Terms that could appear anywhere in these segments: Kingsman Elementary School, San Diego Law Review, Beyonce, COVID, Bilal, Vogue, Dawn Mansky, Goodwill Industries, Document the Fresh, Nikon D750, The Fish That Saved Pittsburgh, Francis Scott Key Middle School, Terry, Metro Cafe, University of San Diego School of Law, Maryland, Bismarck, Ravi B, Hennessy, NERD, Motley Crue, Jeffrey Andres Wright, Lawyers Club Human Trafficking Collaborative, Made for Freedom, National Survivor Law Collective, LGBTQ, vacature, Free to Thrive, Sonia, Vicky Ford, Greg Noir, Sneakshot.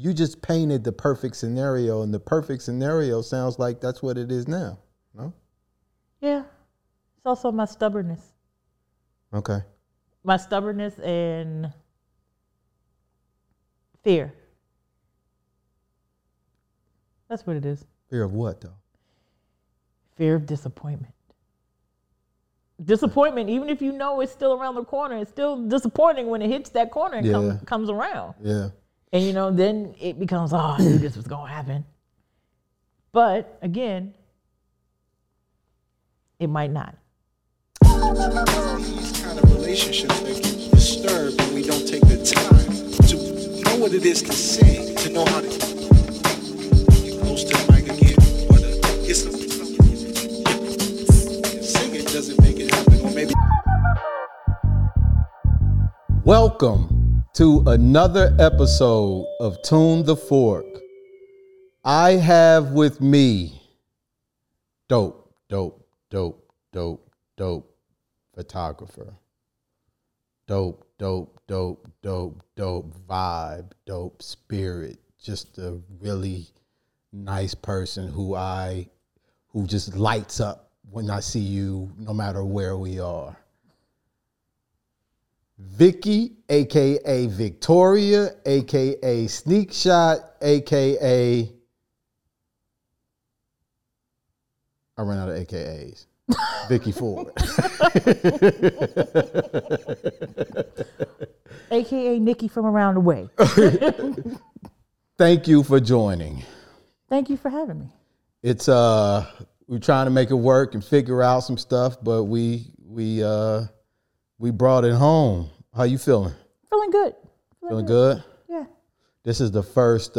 you just painted the perfect scenario, and the perfect scenario sounds like that's what it is now, no? Yeah. It's also my stubbornness. Okay. My stubbornness and fear. That's what it is. Fear of what, though? Fear of disappointment. Disappointment, even if you know it's still around the corner, it's still disappointing when it hits that corner and comes around. Yeah. And, you know, then it becomes, oh, I knew this was going to happen. But, again, it might not. These kind of relationships that get disturbed when we don't take the time to know what it is to say, to know how to get close to the mic again, or to get something. Singing doesn't make it happen, or maybe. Welcome to another episode of Tune the Fork. I have with me dope photographer, dope vibe, dope spirit, just a really nice person who just lights up when I see you, no matter where we are. Vicky, aka Victoria, aka Sneakshot, aka I ran out of AKAs. Vicky Ford. aka Nikki from around the way. Thank you for joining. Thank you for having me. It's we're trying to make it work and figure out some stuff, but we brought it home. How you feeling? Feeling good. Feeling good? Yeah. This is the first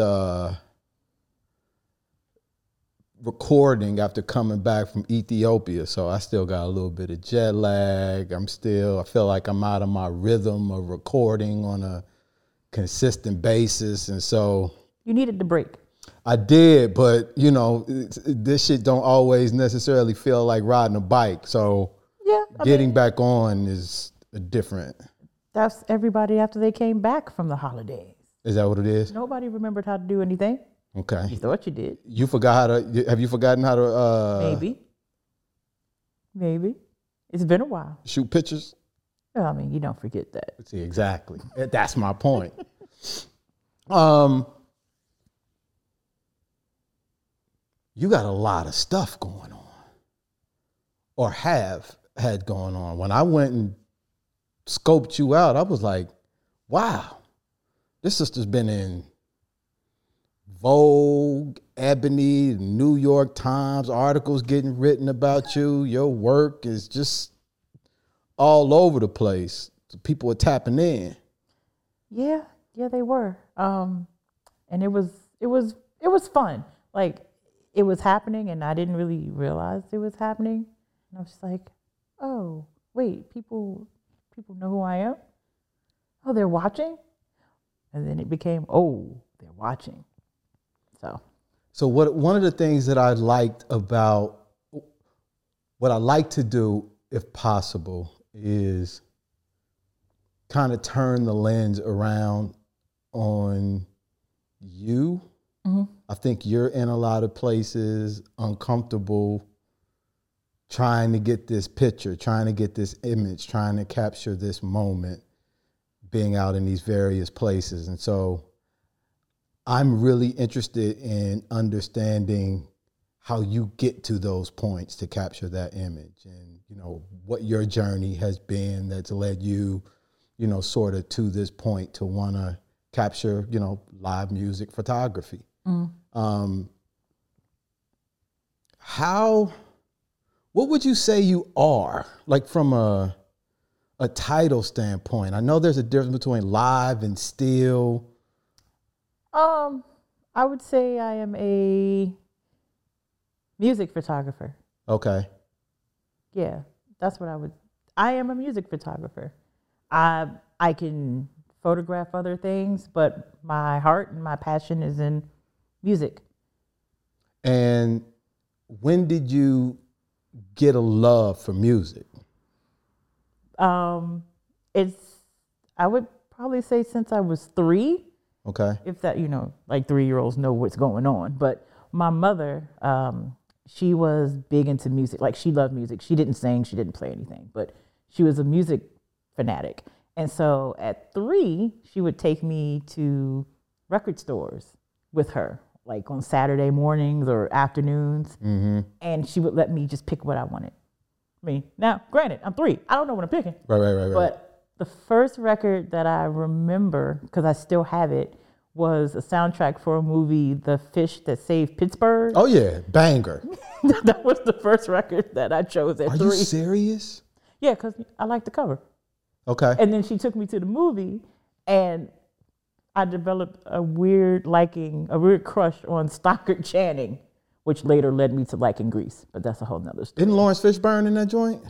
recording after coming back from Ethiopia, so I still got a little bit of jet lag. I feel like I'm out of my rhythm of recording on a consistent basis, and so. You needed the break. I did, but, you know, this shit don't always necessarily feel like riding a bike, so. Yeah, getting back on is different. That's everybody after they came back from the holidays. Is that what it is? Nobody remembered how to do anything. Okay. You thought you did. You forgot how to, have you forgotten how to? Maybe. It's been a while. Shoot pictures? Well, I mean, you don't forget that. See, exactly. That's my point. You got a lot of stuff going on. Or have. Had going on. When I went and scoped you out, I was like, wow, this sister's been in Vogue, Ebony, New York Times, articles getting written about you. Your work is just all over the place. People are tapping in. Yeah, they were. And it was fun. Like, it was happening and I didn't really realize it was happening. And I was just like, oh, wait, people know who I am? Oh, they're watching? And then it became, oh, they're watching. So one of the things that I liked about, what I like to do, if possible, is kind of turn the lens around on you. Mm-hmm. I think you're in a lot of places, uncomfortable, trying to get this picture, trying to get this image, trying to capture this moment, being out in these various places. And so I'm really interested in understanding how you get to those points to capture that image and, you know, what your journey has been that's led you, you know, sort of to this point to want to capture, you know, live music photography. Mm. What would you say you are, like from a title standpoint? I know there's a difference between live and still. I would say I am a music photographer. Okay. Yeah, that's what I am a music photographer. I can photograph other things, but my heart and my passion is in music. And when did you get a love for music? I would probably say since I was 3, Okay. If that, you know, like 3-year-olds know what's going on. But my mother, she was big into music. Like, she loved music. She didn't sing, she didn't play anything, but she was a music fanatic. And so at 3, she would take me to record stores with her, like on Saturday mornings or afternoons. Mm-hmm. And she would let me just pick what I wanted. I mean, now, granted, I'm 3. I don't know what I'm picking. Right. But the first record that I remember, because I still have it, was a soundtrack for a movie, The Fish That Saved Pittsburgh. Oh, yeah. Banger. That was the first record that I chose at 3. Are you serious? Yeah, because I liked the cover. Okay. And then she took me to the movie, and I developed a weird liking, a weird crush on Stockard Channing, which later led me to liking Greece, but that's a whole nother story. Isn't Lawrence Fishburne in that joint?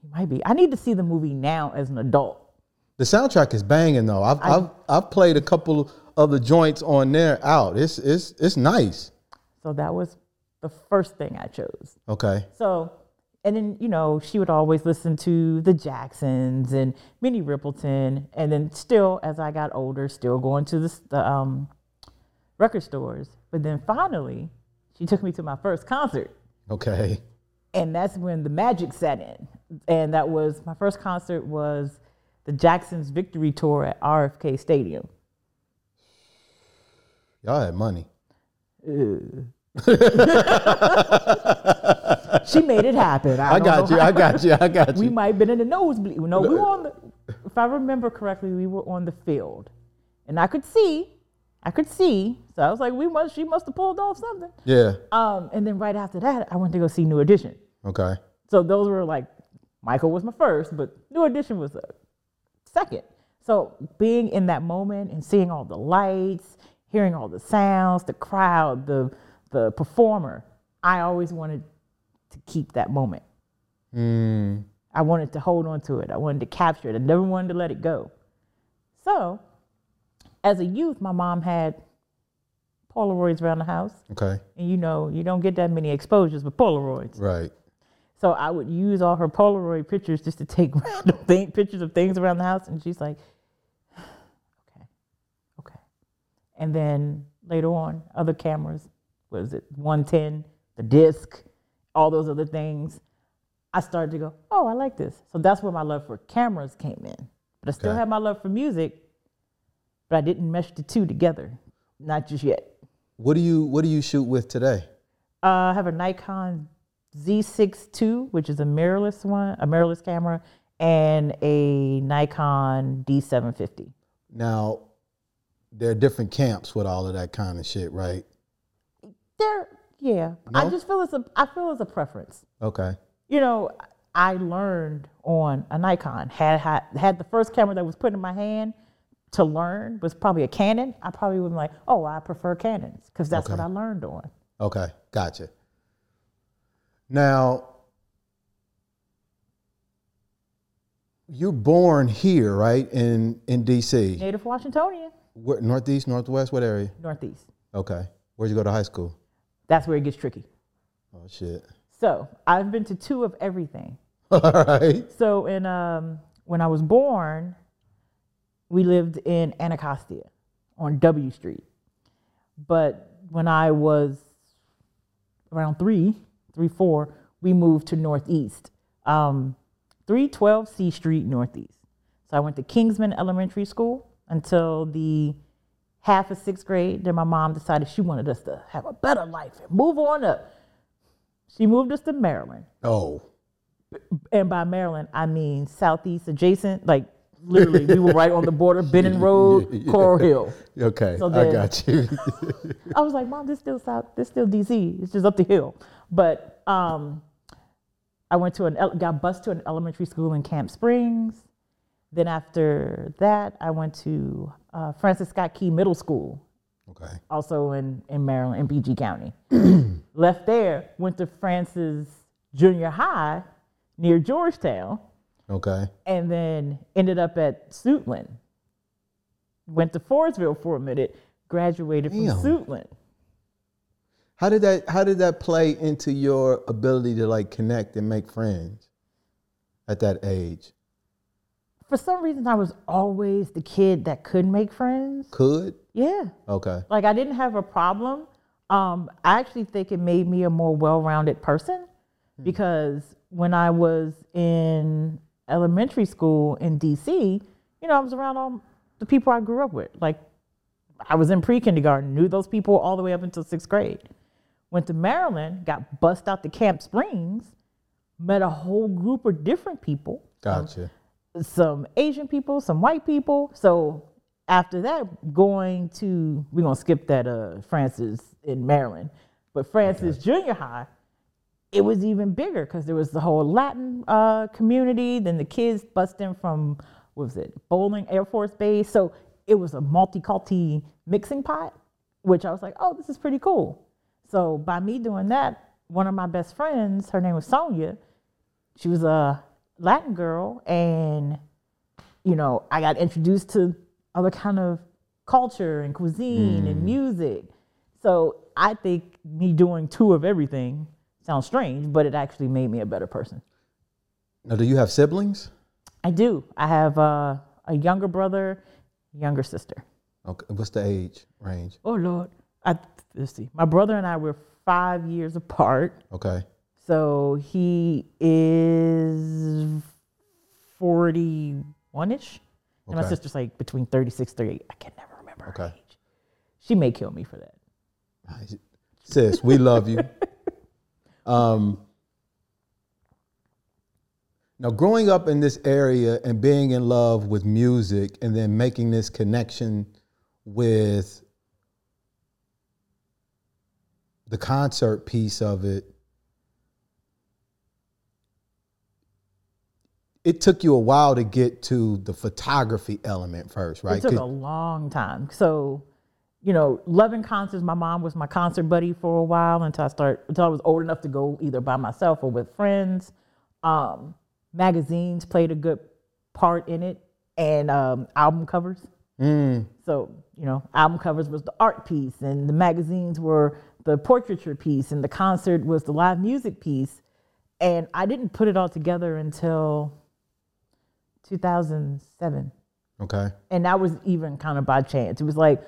He might be. I need to see the movie now as an adult. The soundtrack is banging though. I've played a couple of the joints on there out. It's nice. So that was the first thing I chose. Okay. So, and then, you know, she would always listen to the Jacksons and Minnie Riperton, and then still, as I got older, still going to the record stores. But then finally, she took me to my first concert. Okay. And that's when the magic set in. And that was, my first concert was the Jacksons Victory Tour at RFK Stadium. Y'all had money. She made it happen. I got you. We might have been in the nosebleed. No, we were on the, if I remember correctly, we were on the field. And I could see. So I was like, she must have pulled off something. Yeah. And then right after that, I went to go see New Edition. Okay. So those were like, Michael was my first, but New Edition was the second. So being in that moment and seeing all the lights, hearing all the sounds, the crowd, the performer, I always wanted to keep that moment. Mm. I wanted to hold on to it. I wanted to capture it. I never wanted to let it go. So as a youth, my mom had Polaroids around the house. Okay. And you know, you don't get that many exposures with Polaroids. Right. So I would use all her Polaroid pictures just to take random pictures of things around the house. And she's like, okay. And then later on, other cameras, what is it, 110, the disc, all those other things. I started to go, oh, I like this. So that's where my love for cameras came in. But I still had my love for music, but I didn't mesh the two together. Not just yet. What do you shoot with today? I have a Nikon Z6 II, which is a mirrorless camera, and a Nikon D750. Now, there are different camps with all of that kind of shit, right? Yeah. No? I just feel it's a preference. Okay. You know, I learned on a Nikon. Had the first camera that was put in my hand to learn was probably a Canon. I probably would be like, oh, I prefer Canons because that's what I learned on. Okay, gotcha. Now, you're born here, right, in D.C.? Native Washingtonian. Where, Northeast, Northwest, what area? Northeast. Okay. Where'd you go to high school? That's where it gets tricky. Oh, shit. So, I've been to 2 of everything. All right. So, when I was born, we lived in Anacostia on W Street. But when I was around 3, 4, we moved to Northeast, 312 C Street Northeast. So I went to Kingsman Elementary School until the half of 6th grade. Then my mom decided she wanted us to have a better life and move on up. She moved us to Maryland. Oh. And by Maryland, I mean southeast adjacent, like, literally, we were right on the border, Benning Road, Coral Hill. Okay, so then, I got you. I was like, Mom, this still DC. It's just up the hill. But I went to got bused to an elementary school in Camp Springs. Then after that, I went to Francis Scott Key Middle School. Okay. Also in Maryland, in PG County. Left there, went to Francis Junior High near Georgetown. Okay. And then ended up at Suitland. Went to Forestville for a minute, graduated from Suitland. How did that play into your ability to like connect and make friends at that age? for some reason, I was always the kid that could make friends. Could? Yeah. Okay. Like, I didn't have a problem. I actually think it made me a more well-rounded person because when I was in elementary school in D.C., you know, I was around all the people I grew up with. Like, I was in pre-kindergarten, knew those people all the way up until sixth grade. Went to Maryland, got bussed out to Camp Springs, met a whole group of different people. Gotcha. Some Asian people, some white people. So after that, going to, we're going to skip that Francis in Maryland, but Francis Junior High, it was even bigger because there was the whole Latin community. Then the kids bussed in from, what was it, Bowling Air Force Base. So it was a multi-culti mixing pot, which I was like, oh, this is pretty cool. So by me doing that, one of my best friends, her name was Sonia, she was a Latin girl, and, you know, I got introduced to other kind of culture and cuisine and music. So I think me doing two of everything sounds strange, but it actually made me a better person. Now, do you have siblings? I do. I have a younger brother, younger sister. Okay. What's the age range? Oh, Lord. Let's see. My brother and I were 5 years apart. Okay. So he is 41-ish. Okay. And my sister's like between 36, 38. I can never remember her age. She may kill me for that. Sis, we love you. Now, growing up in this area and being in love with music and then making this connection with the concert piece of it, it took you a while to get to the photography element first, right? It took a long time. So, you know, loving concerts, my mom was my concert buddy for a while until I was old enough to go either by myself or with friends. Magazines played a good part in it, and album covers. So, you know, album covers was the art piece, and the magazines were the portraiture piece, and the concert was the live music piece. And I didn't put it all together until 2007. Okay. And that was even kind of by chance. It was like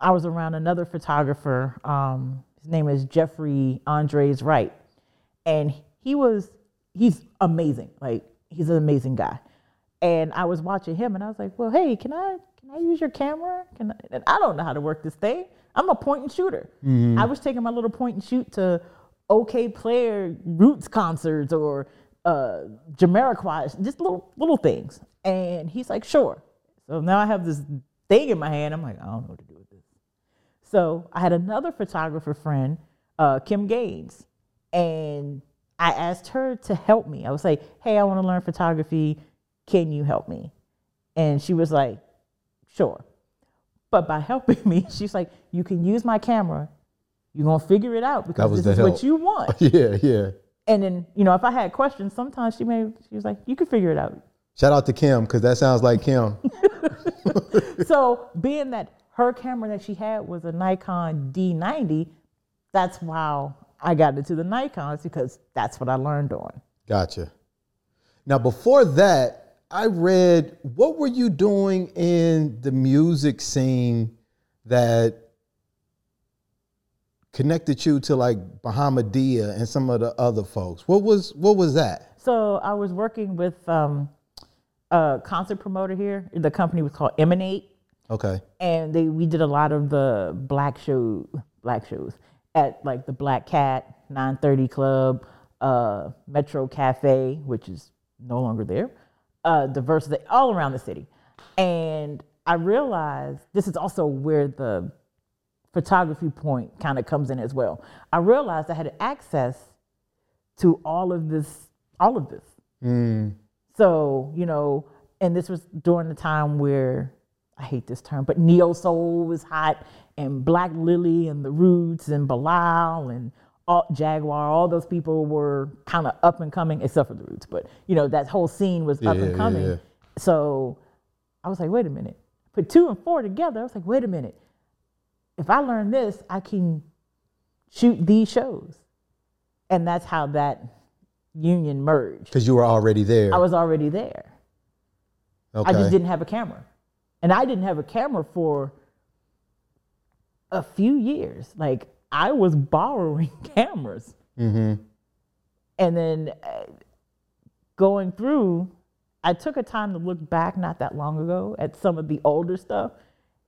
I was around another photographer. His name is Jeffrey Andres Wright. And he's amazing. Like, he's an amazing guy. And I was watching him and I was like, well, hey, can I use your camera? And I don't know how to work this thing. I'm a point and shooter. Mm-hmm. I was taking my little point and shoot to OK Player Roots concerts or Jamiroquai, just little things. And he's like, sure. So now I have this thing in my hand. I'm like, I don't know what to do with this. So I had another photographer friend, Kim Gaines, and I asked her to help me. I was like, hey, I want to learn photography. Can you help me? And she was like, sure. But by helping me, she's like, you can use my camera. You're going to figure it out because this is what you want. Yeah. And then, you know, if I had questions, sometimes she was like, you can figure it out. Shout out to Kim, because that sounds like Kim. So being that her camera that she had was a Nikon D90, that's why I got into the Nikons, because that's what I learned on. Gotcha. Now, before that, I read, what were you doing in the music scene that connected you to like Bahamadia and some of the other folks? What was that? So I was working with a concert promoter here. The company was called Emanate. Okay. And we did a lot of the black shows at like the Black Cat, 930 Club, Metro Cafe, which is no longer there. Diversity all around the city. And I realized this is also where the photography point kind of comes in as well. I realized I had access to all of this. So, you know, and this was during the time where, I hate this term, but neo soul was hot, and Black Lily and The Roots and Bilal and Jaguar, all those people were kind of up and coming, except for The Roots, but you know, that whole scene was up and coming. Yeah. So I was like, wait a minute. Put two and four together, I was like, wait a minute. If I learn this, I can shoot these shows. And that's how that union merged. Because you were already there. I was already there. Okay. I just didn't have a camera. And I didn't have a camera for a few years. Like, I was borrowing cameras. Mm-hmm. And then going through, I took a time to look back not that long ago at some of the older stuff.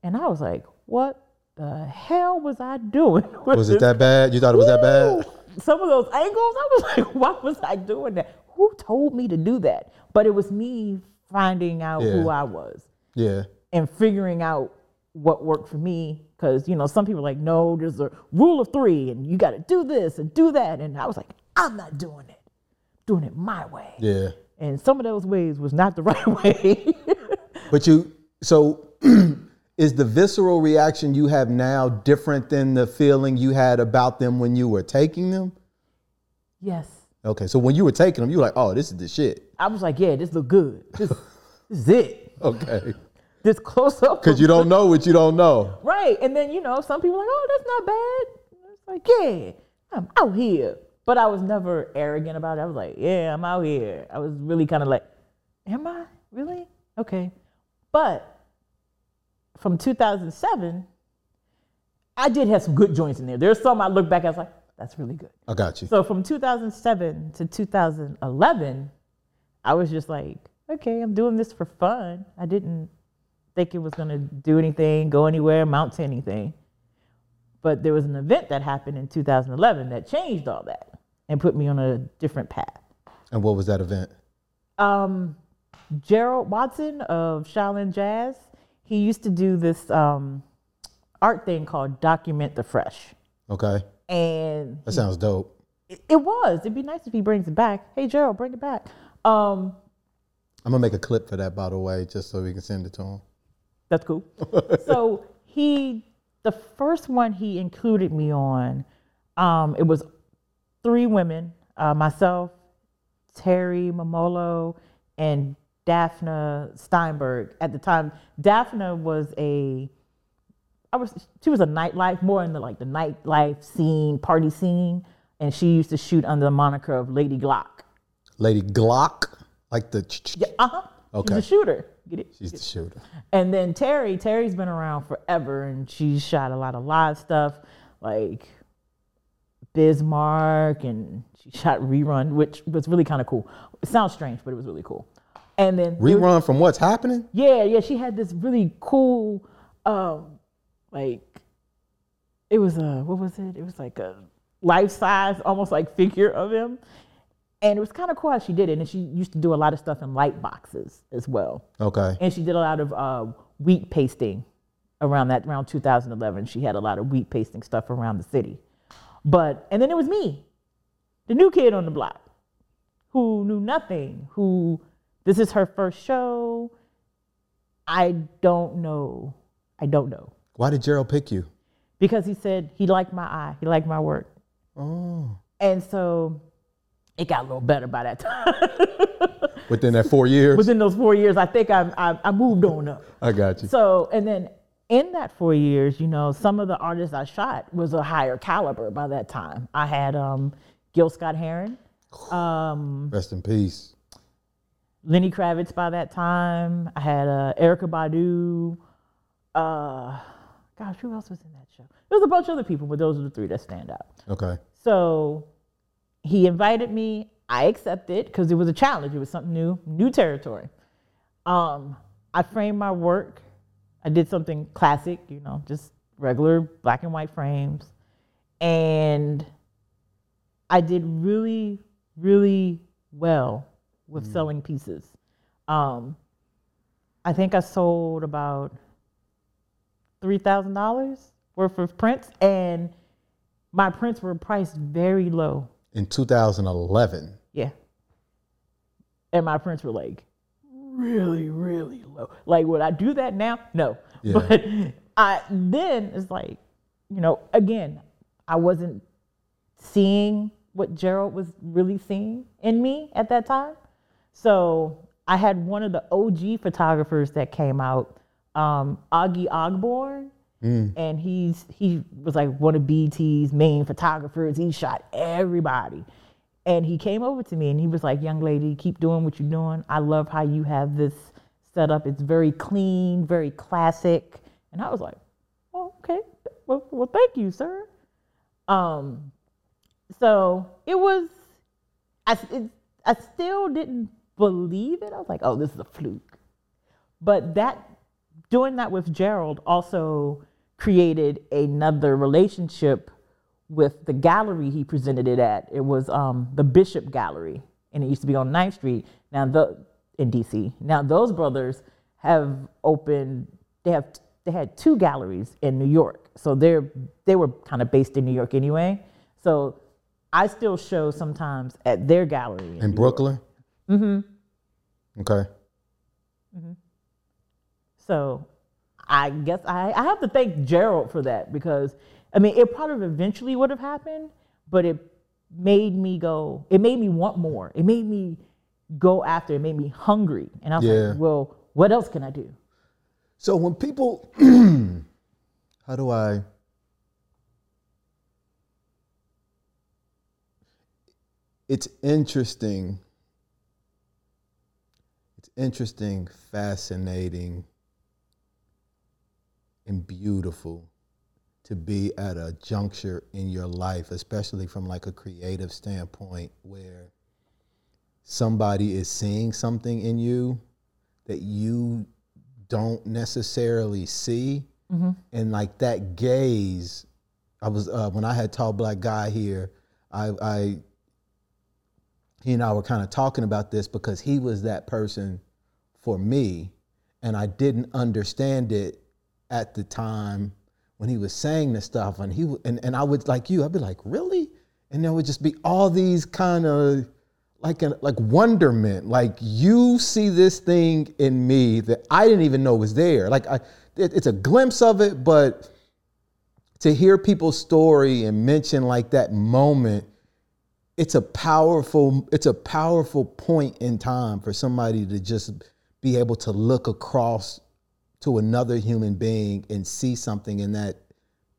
And I was like, what the hell was I doing? Was it that bad? You thought it was that bad? Some of those angles, I was like, why was I doing that? Who told me to do that? But it was me finding out who I was. Yeah. And figuring out what worked for me. Because, you know, some people are like, no, there's a rule of three, and you got to do this and do that. And I was like, I'm not doing it. I'm doing it my way. Yeah. And some of those ways was not the right way. But so is the visceral reaction you have now different than the feeling you had about them when you were taking them? Yes. Okay, so when you were taking them, you were like, oh, this is the shit. I was like, yeah, this look good. This is it. Okay. This close up. Because you don't know what you don't know. Right. And then, you know, some people are like, oh, that's not bad. It's like, yeah, I'm out here. But I was never arrogant about it. I was like, yeah, I'm out here. I was really kind of like, am I? Really? Okay. But from 2007, I did have some good joints in there. There's some I look back at, I was like, that's really good. I got you. So from 2007 to 2011, I was just like, okay, I'm doing this for fun. I didn't think it was going to do anything, go anywhere, amount to anything. But there was an event that happened in 2011 that changed all that and put me on a different path. And what was that event? Gerald Watson of Shaolin Jazz, he used to do this art thing called Document the Fresh. Okay. And that sounds dope. It was. It'd be nice if he brings it back. Hey, Gerald, bring it back. I'm going to make a clip for that, by the way, just so we can send it to him. That's cool. So the first one he included me on, it was three women, myself, Terry Momolo, and Daphna Steinberg. At the time, Daphna was she was a nightlife, more in the like the nightlife scene, party scene, and she used to shoot under the moniker of Lady Glock. Lady Glock? Like the yeah, uh-huh. Okay. She's the shooter. Get it? She's the shooter. And then Terry's been around forever, and she's shot a lot of live stuff, like Bismarck, and she shot Rerun, which was really kind of cool. It sounds strange, but it was really cool. And then Rerun from What's Happening? Yeah, she had this really cool, like, it was what was it? It was like a life-size, almost like figure of him. And it was kind of cool how she did it. And she used to do a lot of stuff in light boxes as well. Okay. And she did a lot of wheat pasting around 2011. She had a lot of wheat pasting stuff around the city. And then it was me, the new kid on the block, who knew nothing, this is her first show. I don't know. Why did Gerald pick you? Because he said he liked my eye. He liked my work. Oh. And so it got a little better by that time. Within that 4 years? Within those 4 years, I think I moved on up. I got you. So, and then in that 4 years, you know, some of the artists I shot was a higher caliber by that time. I had Gil Scott-Heron. Rest in peace. Lenny Kravitz by that time. I had Erykah Badu. Gosh, who else was in that show? There was a bunch of other people, but those are the three that stand out. Okay. So he invited me. I accepted because it was a challenge. It was something new territory. I framed my work. I did something classic, you know, just regular black and white frames. And I did really, really well with selling pieces. I think I sold about $3,000 worth of prints, and my prints were priced very low. In 2011. Yeah. And my prints were like really, really low. Like, would I do that now? No. Yeah. But it's like, you know, again, I wasn't seeing what Gerald was really seeing in me at that time. So I had one of the OG photographers that came out, Augie Ogborn. And he was like one of BT's main photographers. He shot everybody. And he came over to me and he was like, young lady, keep doing what you're doing. I love how you have this setup. It's very clean, very classic. And I was like, oh, okay, well, thank you, sir. So it was, I still didn't believe it. I was like, oh, this is a fluke. But that, doing that with Gerald also created another relationship with the gallery he presented it at. It was the Bishop Gallery, and it used to be on 9th Street now in DC. Now those brothers have opened, they had two galleries in New York. So they were kind of based in New York anyway. So I still show sometimes at their gallery. In Brooklyn? Mm-hmm. Okay. Mm-hmm. So I guess I have to thank Gerald for that, because I mean, it probably eventually would have happened, but it made me want more. It made me go after, it made me hungry. And I was like, well, what else can I do? So when people, how do I, it's interesting, fascinating, and beautiful to be at a juncture in your life, especially from like a creative standpoint, where somebody is seeing something in you that you don't necessarily see. Mm-hmm. And like that gaze, I was, when I had Tall Black Guy here, he and I were kind of talking about this, because he was that person for me, and I didn't understand it at the time when he was saying this stuff, and I would, like you, I'd be like, really? And there would just be all these kind of like wonderment, like you see this thing in me that I didn't even know was there. Like it's a glimpse of it, but to hear people's story and mention like that moment, it's a powerful point in time for somebody to just be able to look across to another human being and see something in that,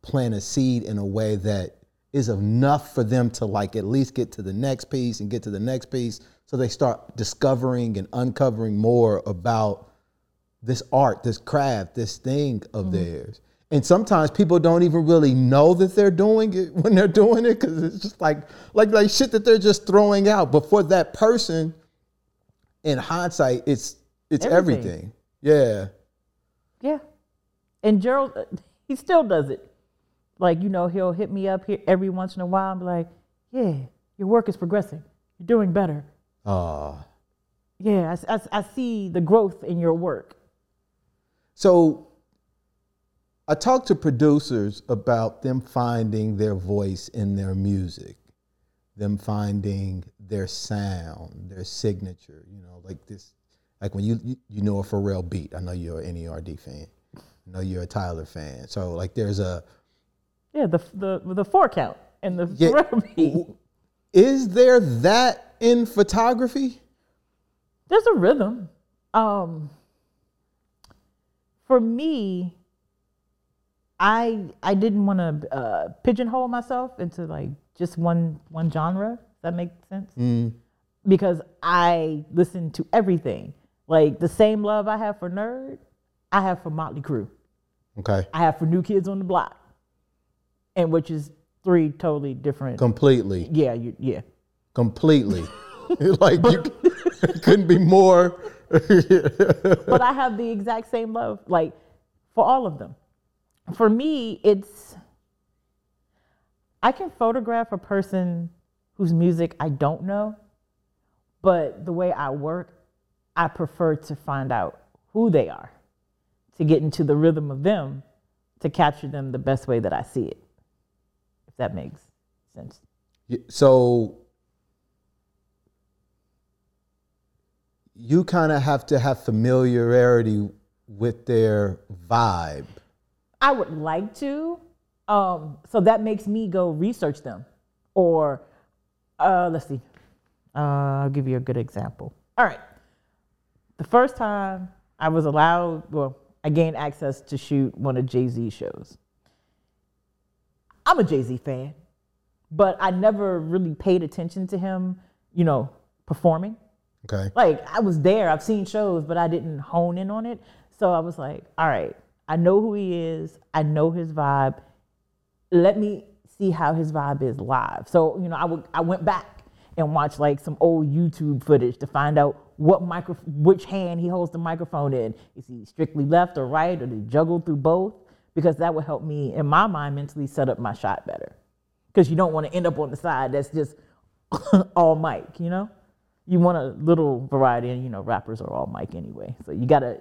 plant a seed in a way that is enough for them to like at least get to the next piece and get to the next piece, so they start discovering and uncovering more about this art, this craft, this thing of theirs. And sometimes people don't even really know that they're doing it when they're doing it, because it's just like shit that they're just throwing out. But for that person, in hindsight, it's everything. Yeah. Yeah. And Gerald, he still does it. Like, you know, he'll hit me up here every once in a while and be like, yeah, your work is progressing. You're doing better. Yeah, I see the growth in your work. So I talk to producers about them finding their voice in their music, them finding their sound, their signature, you know, like this. Like when you know a Pharrell beat, I know you're an NERD fan. I know you're a Tyler fan. So like there's a the four count and the Pharrell beat. Is there that in photography? There's a rhythm. For me, I didn't want to pigeonhole myself into like just one genre. Does that make sense? Mm. Because I listen to everything. Like the same love I have for Nerd, I have for Motley Crue. Okay. I have for New Kids on the Block, and which is three totally different. Completely. Yeah. Yeah. Completely. Like you couldn't be more. But I have the exact same love, like for all of them. For me, I can photograph a person whose music I don't know, but the way I work, I prefer to find out who they are, to get into the rhythm of them, to capture them the best way that I see it, if that makes sense. So you kind of have to have familiarity with their vibe. I would like to. So that makes me go research them. Or let's see. I'll give you a good example. All right. The first time I was allowed, I gained access to shoot one of Jay-Z's shows. I'm a Jay-Z fan, but I never really paid attention to him, you know, performing. Okay. Like, I was there. I've seen shows, but I didn't hone in on it. So I was like, all right, I know who he is. I know his vibe. Let me see how his vibe is live. So, you know, I went back and watched, like, some old YouTube footage to find out which hand he holds the microphone in. Is he strictly left or right, or do he juggle through both? Because that would help me, in my mind, mentally set up my shot better. Because you don't want to end up on the side that's just all mic, you know? You want a little variety, and, you know, rappers are all mic anyway. So you got to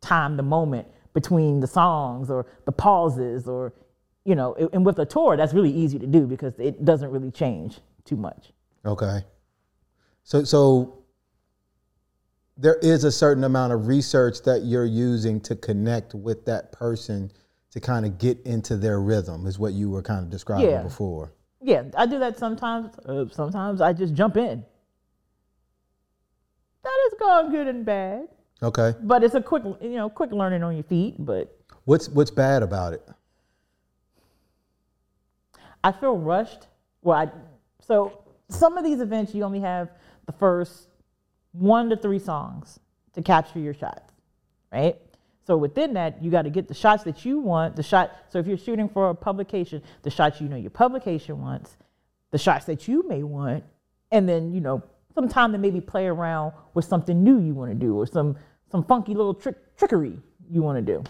time the moment between the songs or the pauses, or, you know, and with a tour, that's really easy to do because it doesn't really change too much. Okay. So there is a certain amount of research that you're using to connect with that person to kind of get into their rhythm, is what you were kind of describing before. Yeah, I do that sometimes. Sometimes I just jump in. That is gone good and bad. Okay. But it's a quick learning on your feet. But what's bad about it? I feel rushed. Well, so some of these events, you only have the first 1 to 3 songs to capture your shots, right? So within that, you got to get the shots that you want, so if you're shooting for a publication, the shots you know your publication wants, the shots that you may want, and then, you know, some time to maybe play around with something new you want to do, or some funky little trickery you want to do.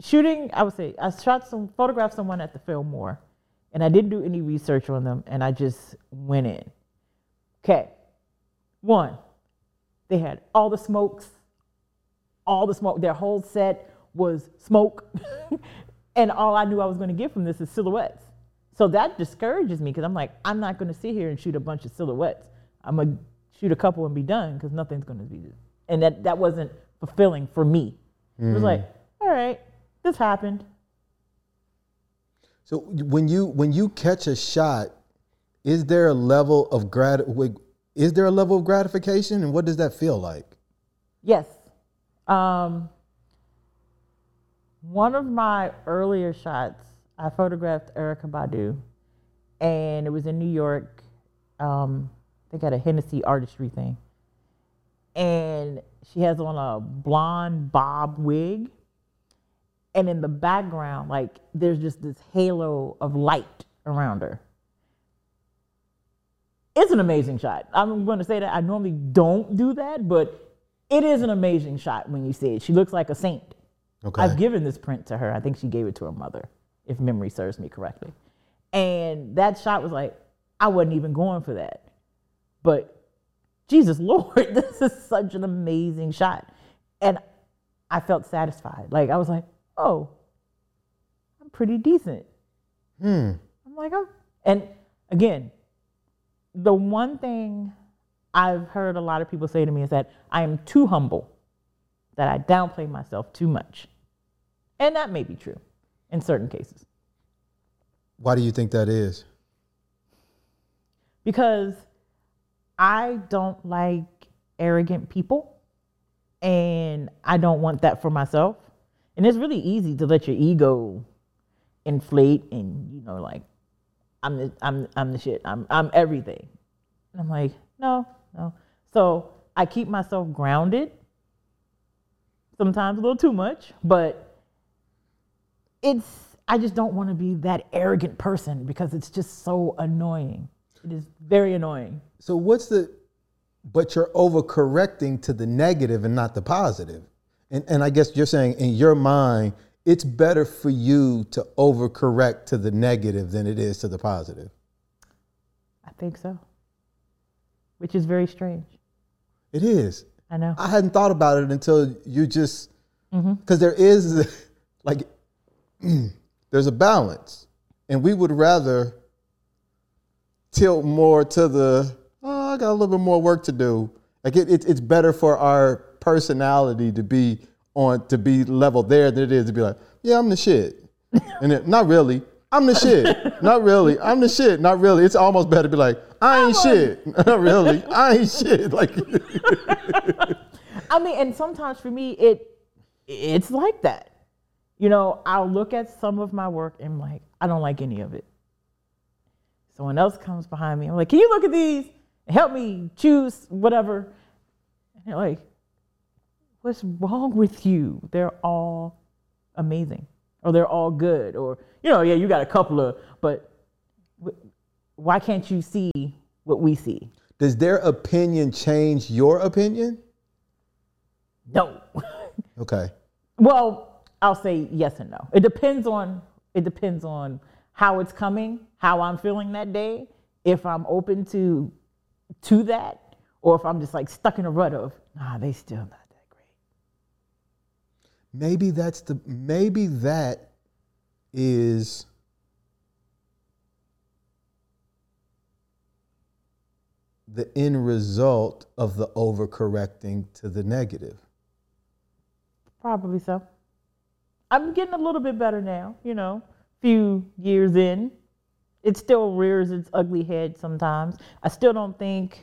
Shooting, I would say, I photographed someone at the Fillmore, and I didn't do any research on them, and I just went in. Okay, 1, they had all the smoke, their whole set was smoke, and all I knew I was going to get from this is silhouettes. So that discourages me, because I'm like, I'm not going to sit here and shoot a bunch of silhouettes. I'm going to shoot a couple and be done, because nothing's going to be done. And that wasn't fulfilling for me. Mm. It was like, all right, this happened. So when you catch a shot, is there a level of gratification, and what does that feel like? Yes. One of my earlier shots, I photographed Erykah Badu, and it was in New York. I think at a Hennessy artistry thing. And she has on a blonde bob wig. And in the background, like, there's just this halo of light around her. It's an amazing shot. I'm going to say that I normally don't do that, but it is an amazing shot when you see it. She looks like a saint. Okay. I've given this print to her. I think she gave it to her mother, if memory serves me correctly. And that shot was like, I wasn't even going for that. But Jesus Lord, this is such an amazing shot. And I felt satisfied. Like, I was like, oh, I'm pretty decent. I'm like, oh. And again, the one thing I've heard a lot of people say to me is that I am too humble, that I downplay myself too much. And that may be true in certain cases. Why do you think that is? Because I don't like arrogant people, and I don't want that for myself. And it's really easy to let your ego inflate, and, you know, like, I'm the shit. I'm everything. And I'm like, no. So I keep myself grounded. Sometimes a little too much, but I just don't want to be that arrogant person, because it's just so annoying. It is very annoying. So but you're overcorrecting to the negative and not the positive. And I guess you're saying, in your mind, it's better for you to overcorrect to the negative than it is to the positive. I think so. Which is very strange. It is. I know. I hadn't thought about it until you just, because there is, like, there's a balance, and we would rather tilt more to the, oh, I got a little bit more work to do. Like, it's better for our personality to be level there than it is to be like, yeah, I'm the shit, and then, not really, I'm the shit, not really, I'm the shit, not really. It's almost better to be like, I ain't shit, not really, I ain't shit. Like, I mean, and sometimes for me, it's like that. You know, I'll look at some of my work and, like, I don't like any of it. Someone else comes behind me. I'm like, can you look at these and help me choose whatever? And they're like, what's wrong with you? They're all amazing, or they're all good, or, you know, yeah, you got a couple of, but why can't you see what we see? Does their opinion change your opinion? No. Okay. Well, I'll say yes and no. It depends on how it's coming, how I'm feeling that day, if I'm open to that, or if I'm just like stuck in a rut of, they still not that great. Maybe that is the end result of the overcorrecting to the negative. Probably so. I'm getting a little bit better now, you know, few years in. It still rears its ugly head sometimes. I still don't think,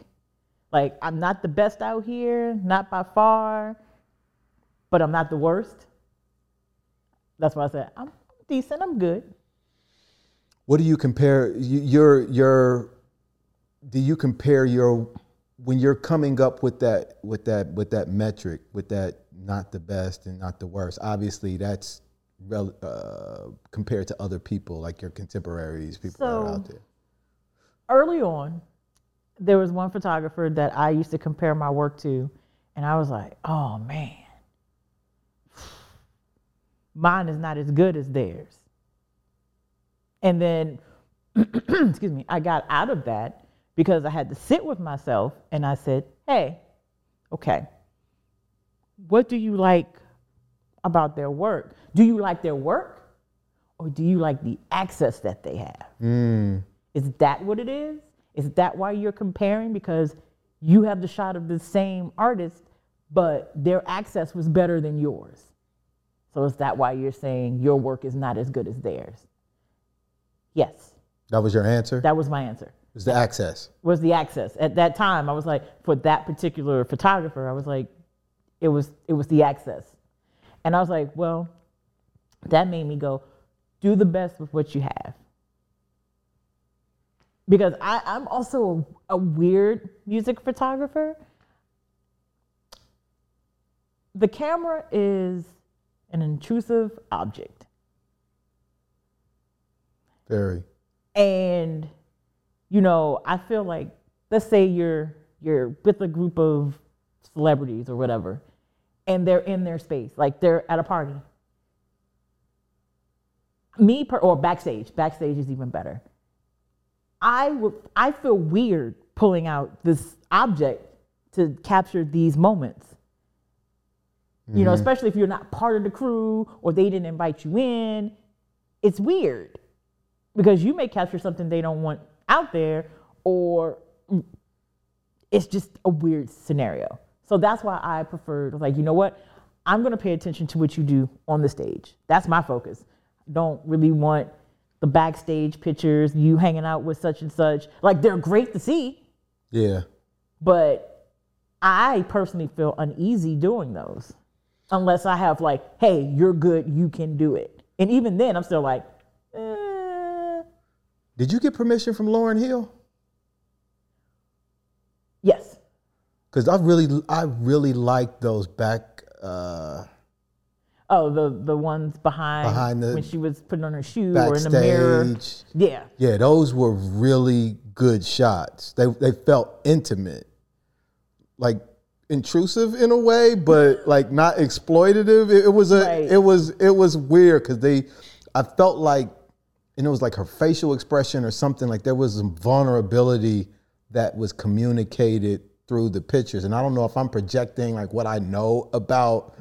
like, I'm not the best out here, not by far, but I'm not the worst. That's why I said, I'm decent, I'm good. What do you compare, when you're coming up with that metric, with that not the best and not the worst? Obviously, that's compared to other people, like your contemporaries, people that are out there. Early on, there was one photographer that I used to compare my work to, and I was like, oh man, mine is not as good as theirs. And then, excuse me, I got out of that because I had to sit with myself, and I said, hey, okay, what do you like about their work? Do you like their work, or do you like the access that they have? Mm. Is that what it is? Is that why you're comparing? Because you have the shot of the same artist, but their access was better than yours. So is that why you're saying your work is not as good as theirs? Yes. That was your answer? That was my answer. It was the access. Was the access. At that time, I was like, for that particular photographer, I was like, it was the access. And I was like, well, that made me go, do the best with what you have. Because I'm also a weird music photographer. The camera is an intrusive object. Very. And, you know, I feel like, let's say you're with a group of celebrities or whatever, and they're in their space, like they're at a party. Or backstage. Backstage is even better. I feel weird pulling out this object to capture these moments. Mm-hmm. You know, especially if you're not part of the crew or they didn't invite you in. It's weird because you may capture something they don't want out there, or it's just a weird scenario. So that's why I preferred, like, you know what? I'm going to pay attention to what you do on the stage. That's my focus. Don't really want the backstage pictures, you hanging out with such and such. Like, they're great to see. Yeah. But I personally feel uneasy doing those unless I have, like, hey, you're good, you can do it. And even then, I'm still like, Did you get permission from Lauryn Hill? Yes. Because I really like those back... the ones behind when she was putting on her shoe or in the mirror. Yeah. Yeah, those were really good shots. They felt intimate. Like intrusive in a way, but like not exploitative. It was weird because I felt like, and it was like her facial expression or something, like there was some vulnerability that was communicated through the pictures. And I don't know if I'm projecting like what I know about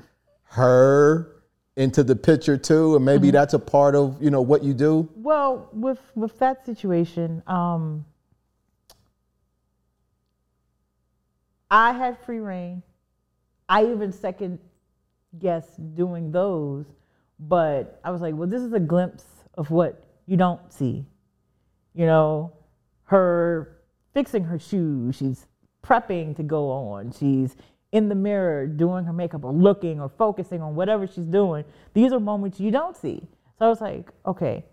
her into the picture too, and maybe that's a part of, you know, what you do? Well, with that situation, I had free reign. I even second guessed doing those, but I was like, well, this is a glimpse of what you don't see. You know, her fixing her shoes, she's prepping to go on, she's in the mirror doing her makeup or looking or focusing on whatever she's doing. These are moments you don't see. So I was like, okay,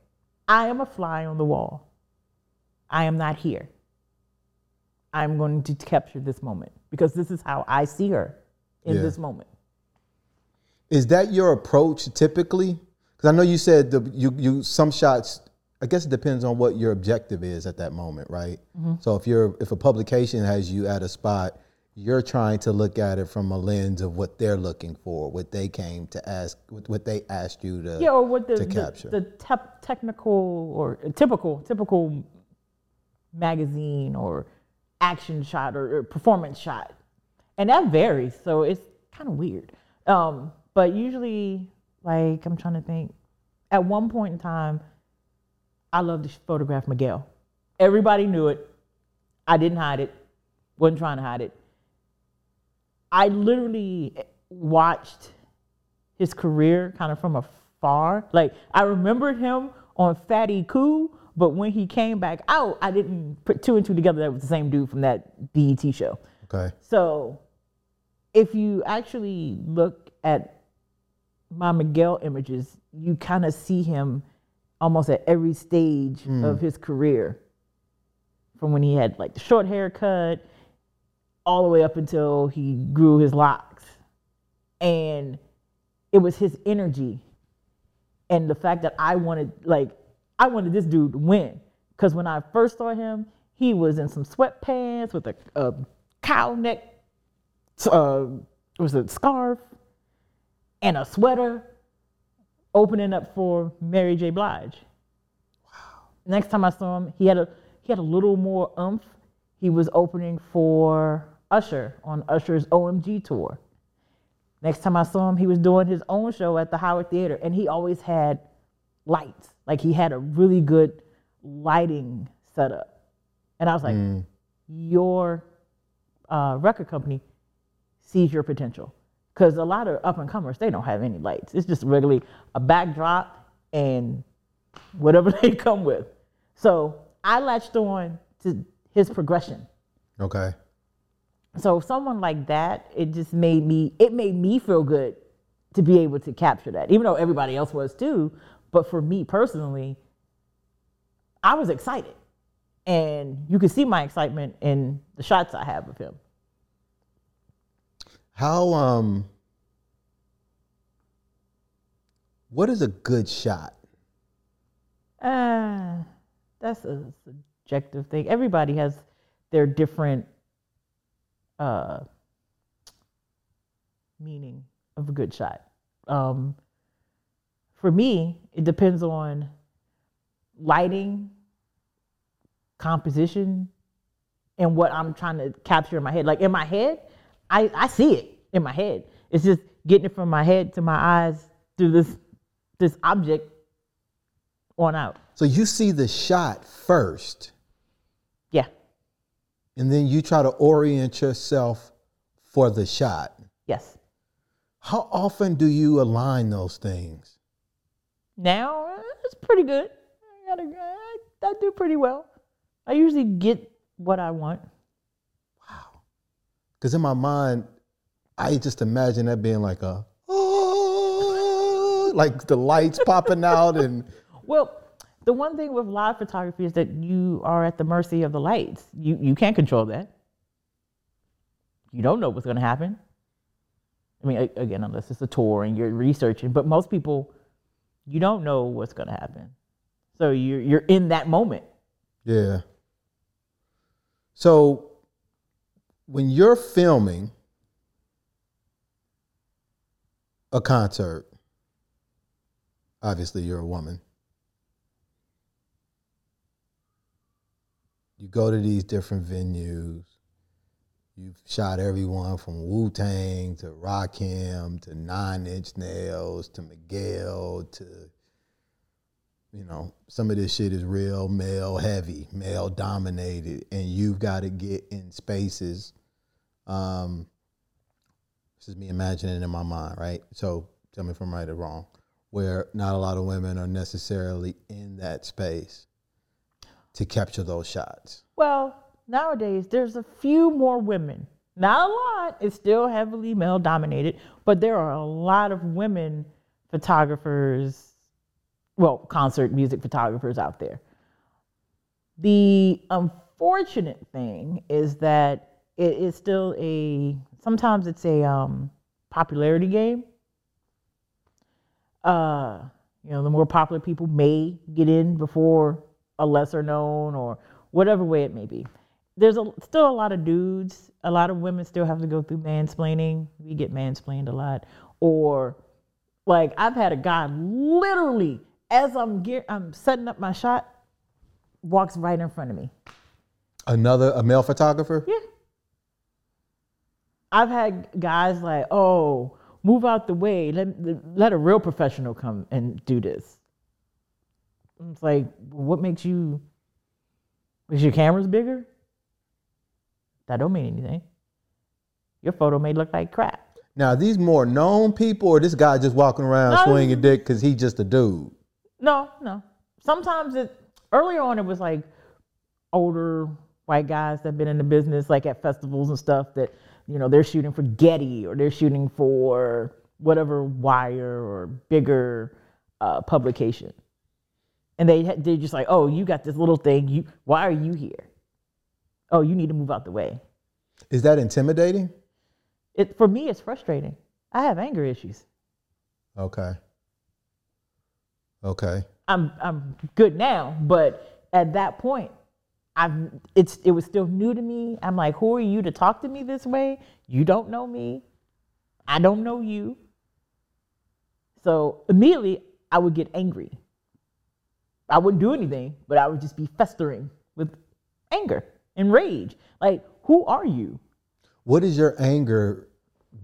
I am a fly on the wall. I am not here. I'm going to capture this moment because this is how I see her in this moment. Is that your approach typically? Because I know you said you some shots, I guess it depends on what your objective is at that moment, right? Mm-hmm. So if a publication has you at a spot, you're trying to look at it from a lens of what they're looking for, what they came to ask, what they asked you to capture. Yeah, or what the technical or typical magazine or action shot or performance shot. And that varies, so it's kind of weird. But usually, like, I'm trying to think. At one point in time, I loved to photograph Miguel. Everybody knew it. I didn't hide it. Wasn't trying to hide it. I literally watched his career kind of from afar. Like, I remembered him on Fatty Cool, but when he came back out, I didn't put two and two together. That was the same dude from that BET show. Okay. So if you actually look at my Miguel images, you kind of see him almost at every stage of his career. From when he had like the short haircut, all the way up until he grew his locks. And it was his energy. And the fact that I wanted this dude to win. Because when I first saw him, he was in some sweatpants with a cow neck, was a scarf and a sweater, opening up for Mary J. Blige. Wow. Next time I saw him, he had a little more oomph. He was opening for Usher on Usher's OMG tour. Next time I saw him, he was doing his own show at the Howard Theater, and he always had lights. Like, he had a really good lighting setup. And I was like, your record company sees your potential. Because a lot of up-and-comers, they don't have any lights. It's just really a backdrop and whatever they come with. So I latched on to his progression. Okay. So someone like that, it made me feel good to be able to capture that, even though everybody else was too. But for me personally, I was excited. And you can see my excitement in the shots I have of him. How, what is a good shot? That's a subjective thing. Everybody has their different meaning of a good shot. For me, it depends on lighting, composition, and what I'm trying to capture in my head. Like, in my head, I see it in my head. It's just getting it from my head to my eyes through this object on out. So you see the shot first. Yeah. And then you try to orient yourself for the shot. Yes. How often do you align those things? Now, it's pretty good. I do pretty well. I usually get what I want. Because in my mind, I just imagine that being like like the lights popping out and... Well, the one thing with live photography is that you are at the mercy of the lights. You can't control that. You don't know what's going to happen. I mean, again, unless it's a tour and you're researching, but most people, you don't know what's going to happen. So you're in that moment. Yeah. So... when you're filming a concert, obviously you're a woman. You go to these different venues. You've shot everyone from Wu-Tang to Rakim to Nine Inch Nails to Miguel to, you know, some of this shit is real male heavy, male dominated, and you've got to get in spaces. This is me imagining in my mind, right? So tell me if I'm right or wrong, where not a lot of women are necessarily in that space to capture those shots. Well, nowadays, there's a few more women. Not a lot. It's still heavily male dominated, but there are a lot of women photographers, well, concert music photographers out there. The unfortunate thing is that it is still sometimes it's a popularity game. The more popular people may get in before a lesser known or whatever way it may be. There's still a lot of dudes. A lot of women still have to go through mansplaining. We get mansplained a lot. Or like I've had a guy literally as I'm setting up my shot, walks right in front of me. A male photographer? Yeah. I've had guys like, oh, move out the way. Let a real professional come and do this. It's like, what makes you? Is your cameras bigger? That don't mean anything. Your photo may look like crap. Now, are these more known people, or this guy just walking around swinging dick because he's just a dude? No. Sometimes earlier on, it was like older white guys that've been in the business, like at festivals and stuff that. They're shooting for Getty or they're shooting for whatever Wire or bigger publication. And they're just like, oh, you got this little thing. Why are you here? Oh, you need to move out the way. Is that intimidating? For me, it's frustrating. I have anger issues. Okay. I'm good now, but at that point, it was still new to me. I'm like, who are you to talk to me this way? You don't know me. I don't know you. So immediately I would get angry. I wouldn't do anything, but I would just be festering with anger and rage. Like, who are you? What does your anger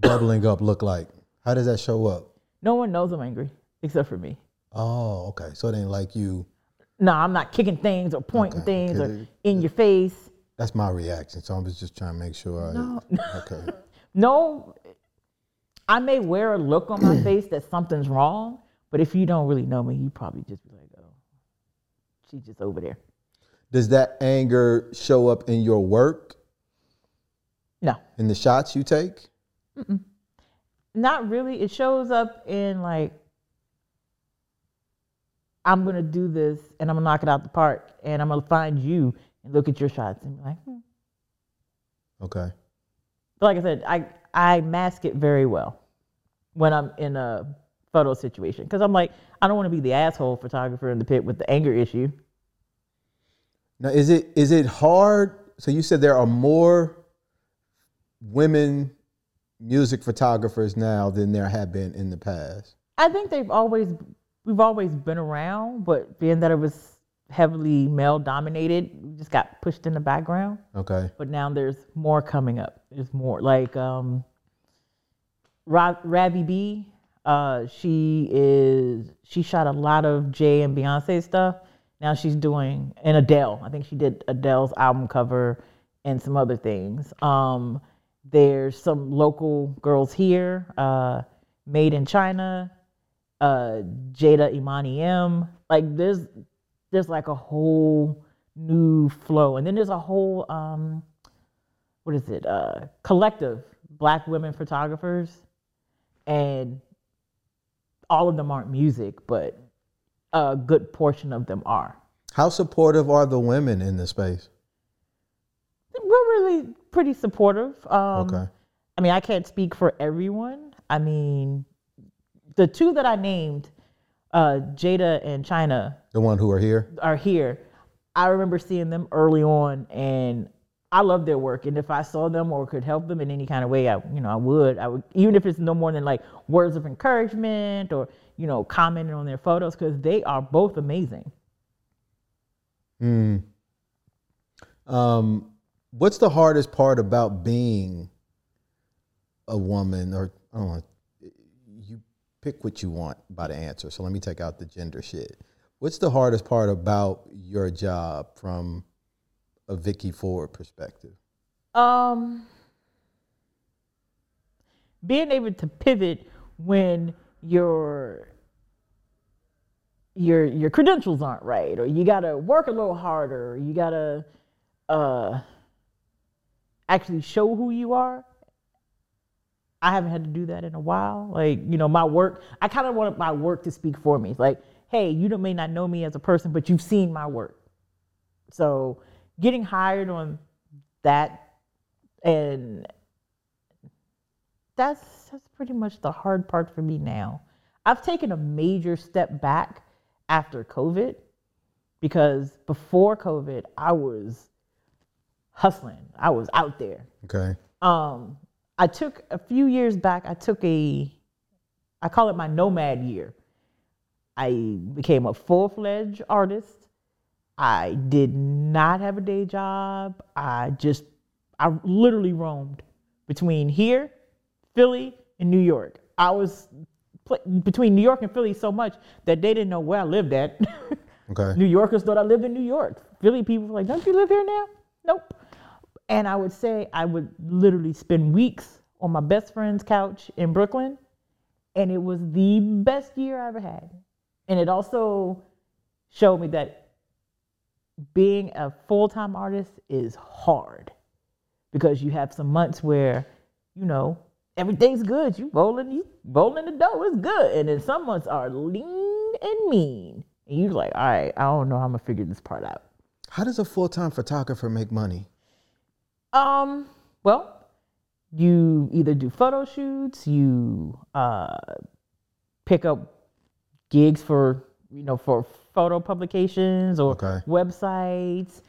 bubbling up look like? How does that show up? No one knows I'm angry except for me. Oh, okay. So it ain't like you. No, I'm not kicking things or pointing things or in your face. That's my reaction. So I was just trying to make sure. Okay. No, I may wear a look on my face that something's wrong, but if you don't really know me, you probably just be like, oh, she's just over there. Does that anger show up in your work? No. In the shots you take? Mm-mm. Not really. It shows up in like, I'm going to do this, and I'm going to knock it out the park, and I'm going to find you and look at your shots and be like, Okay. But like I said, I mask it very well when I'm in a photo situation because I'm like, I don't want to be the asshole photographer in the pit with the anger issue. Now, is it hard? So you said there are more women music photographers now than there have been in the past. I think we've always been around, but being that it was heavily male-dominated, we just got pushed in the background. Okay. But now there's more coming up. There's more. Like Ravi B, she shot a lot of Jay and Beyonce stuff. Now she's doing, and Adele. I think she did Adele's album cover and some other things. There's some local girls here, Made in China. Jada Imani M. Like there's like a whole new flow, and then there's a whole collective Black women photographers, and all of them aren't music, but a good portion of them are. How supportive are the women in this space? We're really pretty supportive. Okay. I mean, I can't speak for everyone. I mean. The two that I named, Jada and China. The one who are here? Are here. I remember seeing them early on, and I love their work. And if I saw them or could help them in any kind of way, I would, even if it's no more than like words of encouragement or, commenting on their photos, because they are both amazing. What's the hardest part about being a woman or, I don't know, pick what you want by the answer. So let me take out the gender shit. What's the hardest part about your job from a Vicky Ford perspective? Being able to pivot when your credentials aren't right, or you gotta work a little harder, or you gotta actually show who you are. I haven't had to do that in a while. Like, my work, I kind of want my work to speak for me. Like, hey, you may not know me as a person, but you've seen my work. So getting hired on that, and that's pretty much the hard part for me now. I've taken a major step back after COVID, because before COVID, I was hustling. I was out there. Okay. I took a few years back, I call it my nomad year. I became a full-fledged artist. I did not have a day job. I literally roamed between here, Philly, and New York. I was between New York and Philly so much that they didn't know where I lived at. Okay. New Yorkers thought I lived in New York. Philly people were like, don't you live here now? Nope. And I would say I would literally spend weeks on my best friend's couch in Brooklyn, and it was the best year I ever had. And it also showed me that being a full-time artist is hard, because you have some months where, you know, everything's good. You rolling the dough, it's good. And then some months are lean and mean. And you're like, all right, I don't know how I'm gonna figure this part out. How does a full-time photographer make money? Well, you either do photo shoots, you pick up gigs for photo publications or websites.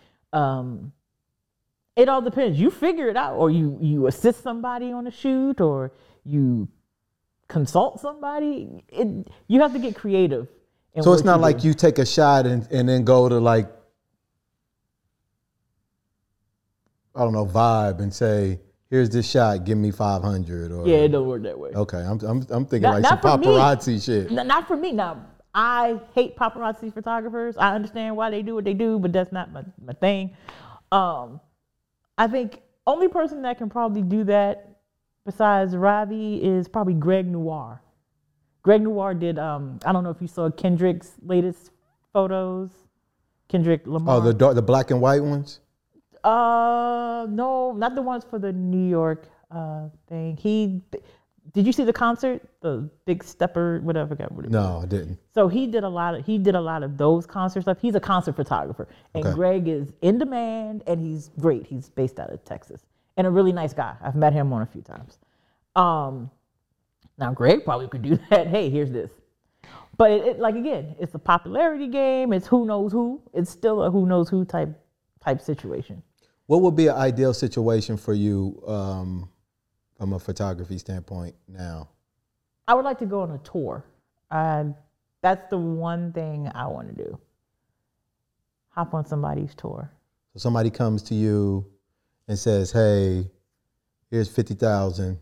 It all depends. You figure it out, or you assist somebody on a shoot, or you consult somebody. You have to get creative. So it's not like you take a shot and then go to, like, I don't know, Vibe and say, here's this shot, give me 500. Or, yeah, it don't work that way. Okay, I'm thinking not, like some paparazzi shit. Not for me. Now, I hate paparazzi photographers. I understand why they do what they do, but that's not my thing. I think only person that can probably do that besides Ravi is probably Greg Noir. Greg Noir did, I don't know if you saw Kendrick's latest photos, Kendrick Lamar. Oh, the black and white ones? No, not the ones for the New York thing. Did you see the concert? The Big Stepper, whatever. No, I didn't. So he did a lot of those concert stuff. He's a concert photographer, and Greg is in demand, and he's great. He's based out of Texas, and a really nice guy. I've met him on a few times. Now Greg probably could do that. Hey, here's this. But it like, again, it's a popularity game. It's who knows who. It's still a who knows who type situation. What would be an ideal situation for you from a photography standpoint now? I would like to go on a tour. That's the one thing I want to do. Hop on somebody's tour. So somebody comes to you and says, hey, here's $50,000.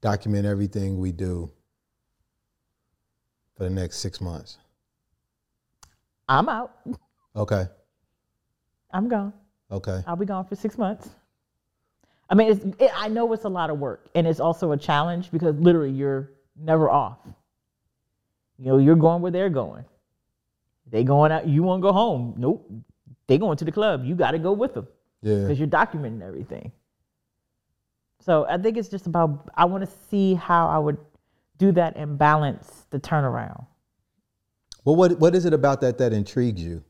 Document everything we do for the next 6 months. I'm out. Okay. I'm gone. Okay. I'll be gone for 6 months. I mean, I know it's a lot of work, and it's also a challenge because literally you're never off. You know, you're going where they're going. They going out. You want to go home? Nope. They going to the club. You got to go with them. Yeah. Because you're documenting everything. So I think it's just about, I want to see how I would do that and balance the turnaround. Well, what is it about that intrigues you?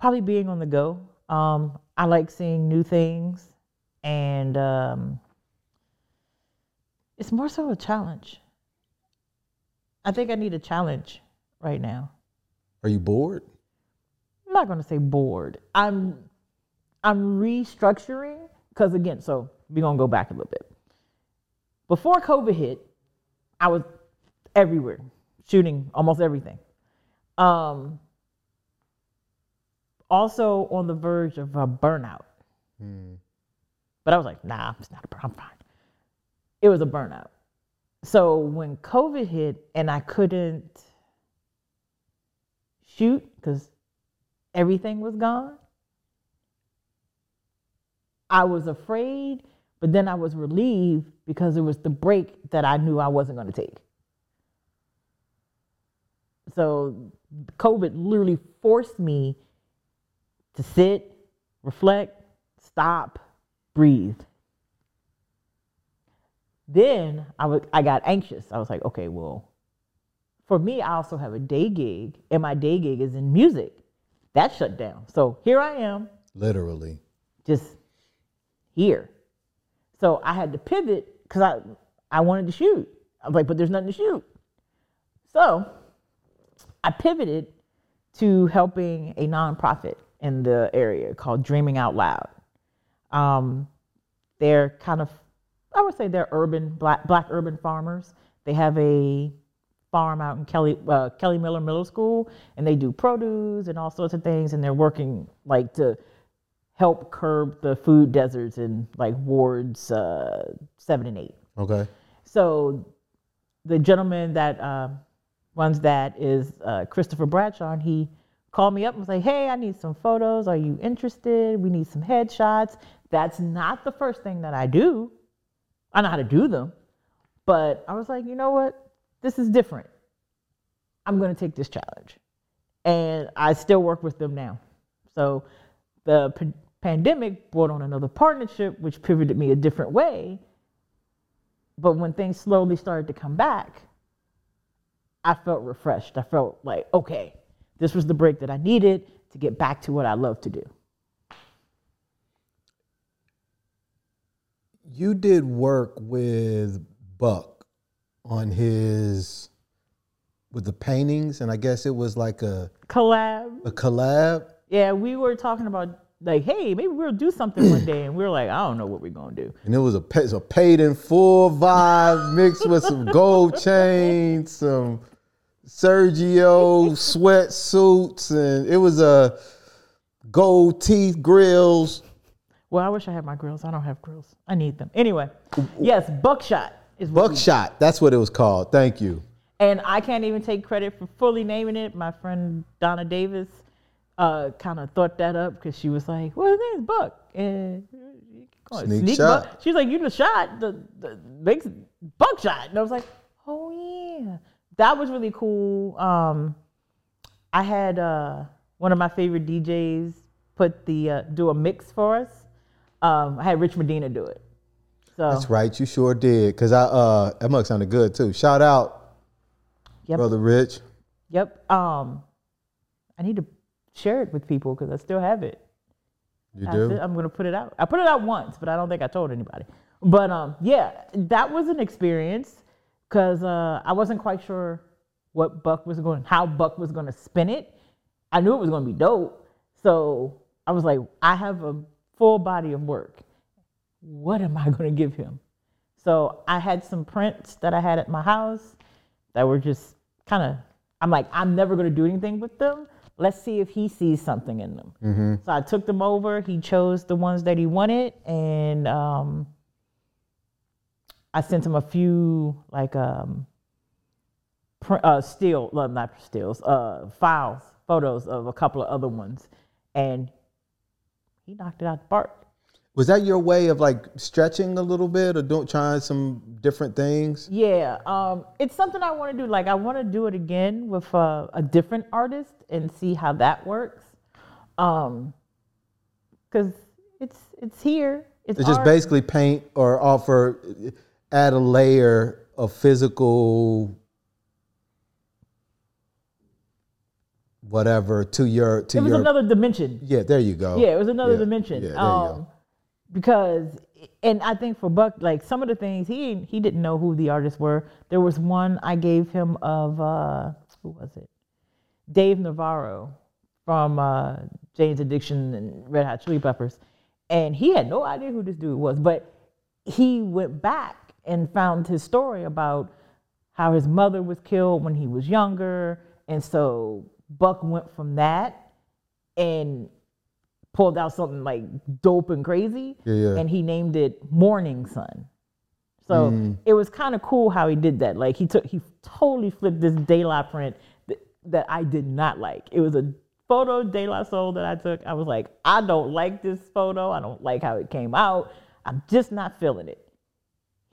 Probably being on the go. I like seeing new things, and it's more so a challenge. I think I need a challenge right now. Are you bored? I'm not going to say bored. I'm restructuring, because again, so we're going to go back a little bit. Before COVID hit, I was everywhere, shooting almost everything. Also on the verge of a burnout. But I was like, nah, it's not a burnout, I'm fine. It was a burnout. So when COVID hit and I couldn't shoot because everything was gone, I was afraid, but then I was relieved because it was the break that I knew I wasn't going to take. So COVID literally forced me to sit, reflect, stop, breathe. Then I got anxious. I was like, okay, well, for me, I also have a day gig, and my day gig is in music. that shut down. So here I am. Literally. Just here. So I had to pivot because I wanted to shoot. I was like, but there's nothing to shoot. So I pivoted to helping a nonprofit in the area called Dreaming Out Loud. They're kind of, I would say they're urban, black urban farmers. They have a farm out in Kelly Miller Middle School, and they do produce and all sorts of things, and they're working like to help curb the food deserts in like wards 7 and 8. Okay. So the gentleman that runs that is Christopher Bradshaw, and he called me up and was like, hey, I need some photos. Are you interested? We need some headshots. That's not the first thing that I do. I know how to do them. But I was like, you know what? This is different. I'm going to take this challenge. And I still work with them now. So the pandemic brought on another partnership, which pivoted me a different way. But when things slowly started to come back, I felt refreshed. I felt like, okay. This was the break that I needed to get back to what I love to do. You did work with Buck on with the paintings, and I guess it was like a... collab. A collab? Yeah, we were talking about, like, hey, maybe we'll do something one day, and we were like, I don't know what we're going to do. And it was a paid in full vibe mixed with some gold chains, some... Sergio sweatsuits, and it was gold teeth grills. Well, I wish I had my grills. I don't have grills. I need them. Anyway, yes, Buckshot is what Buckshot. That's what it was called. Thank you. And I can't even take credit for fully naming it. My friend Donna Davis kind of thought that up because she was like, "Well, his name's Buck." And Sneak Shot. Buck. She's like, "You just shot the makes Buckshot," and I was like, "Oh yeah." That was really cool. I had one of my favorite DJs put do a mix for us. I had Rich Medina do it. So that's right, you sure did. Cause that mug sounded good too. Shout out, yep. Brother Rich. Yep. I need to share it with people because I still have it. You do? I'm gonna put it out. I put it out once, but I don't think I told anybody. But yeah, that was an experience. Because I wasn't quite sure how Buck was going to spin it. I knew it was going to be dope. So I was like, I have a full body of work. What am I going to give him? So I had some prints that I had at my house that were just kind of, I'm like, I'm never going to do anything with them. Let's see if he sees something in them. Mm-hmm. So I took them over. He chose the ones that he wanted. And I sent him a few like photos of a couple of other ones, and he knocked it out the park. Was that your way of like stretching a little bit or trying some different things? Yeah, it's something I want to do. Like I want to do it again with a different artist and see how that works, because it's here. It's just basically paint or offer. Add a layer of physical whatever to your. It was another dimension. Yeah, there you go. Yeah, it was another dimension. Yeah, there you go. Because, and I think for Buck, like some of the things he didn't know who the artists were. There was one I gave him of who was it? Dave Navarro from Jane's Addiction and Red Hot Chili Peppers, and he had no idea who this dude was, but he went back and found his story about how his mother was killed when he was younger. And so Buck went from that and pulled out something like dope and crazy. Yeah, yeah. And he named it Morning Sun. So It was kind of cool how he did that. Like he totally flipped this De La print that I did not like. It was a photo De La Soul that I took. I was like, I don't like this photo. I don't like how it came out. I'm just not feeling it.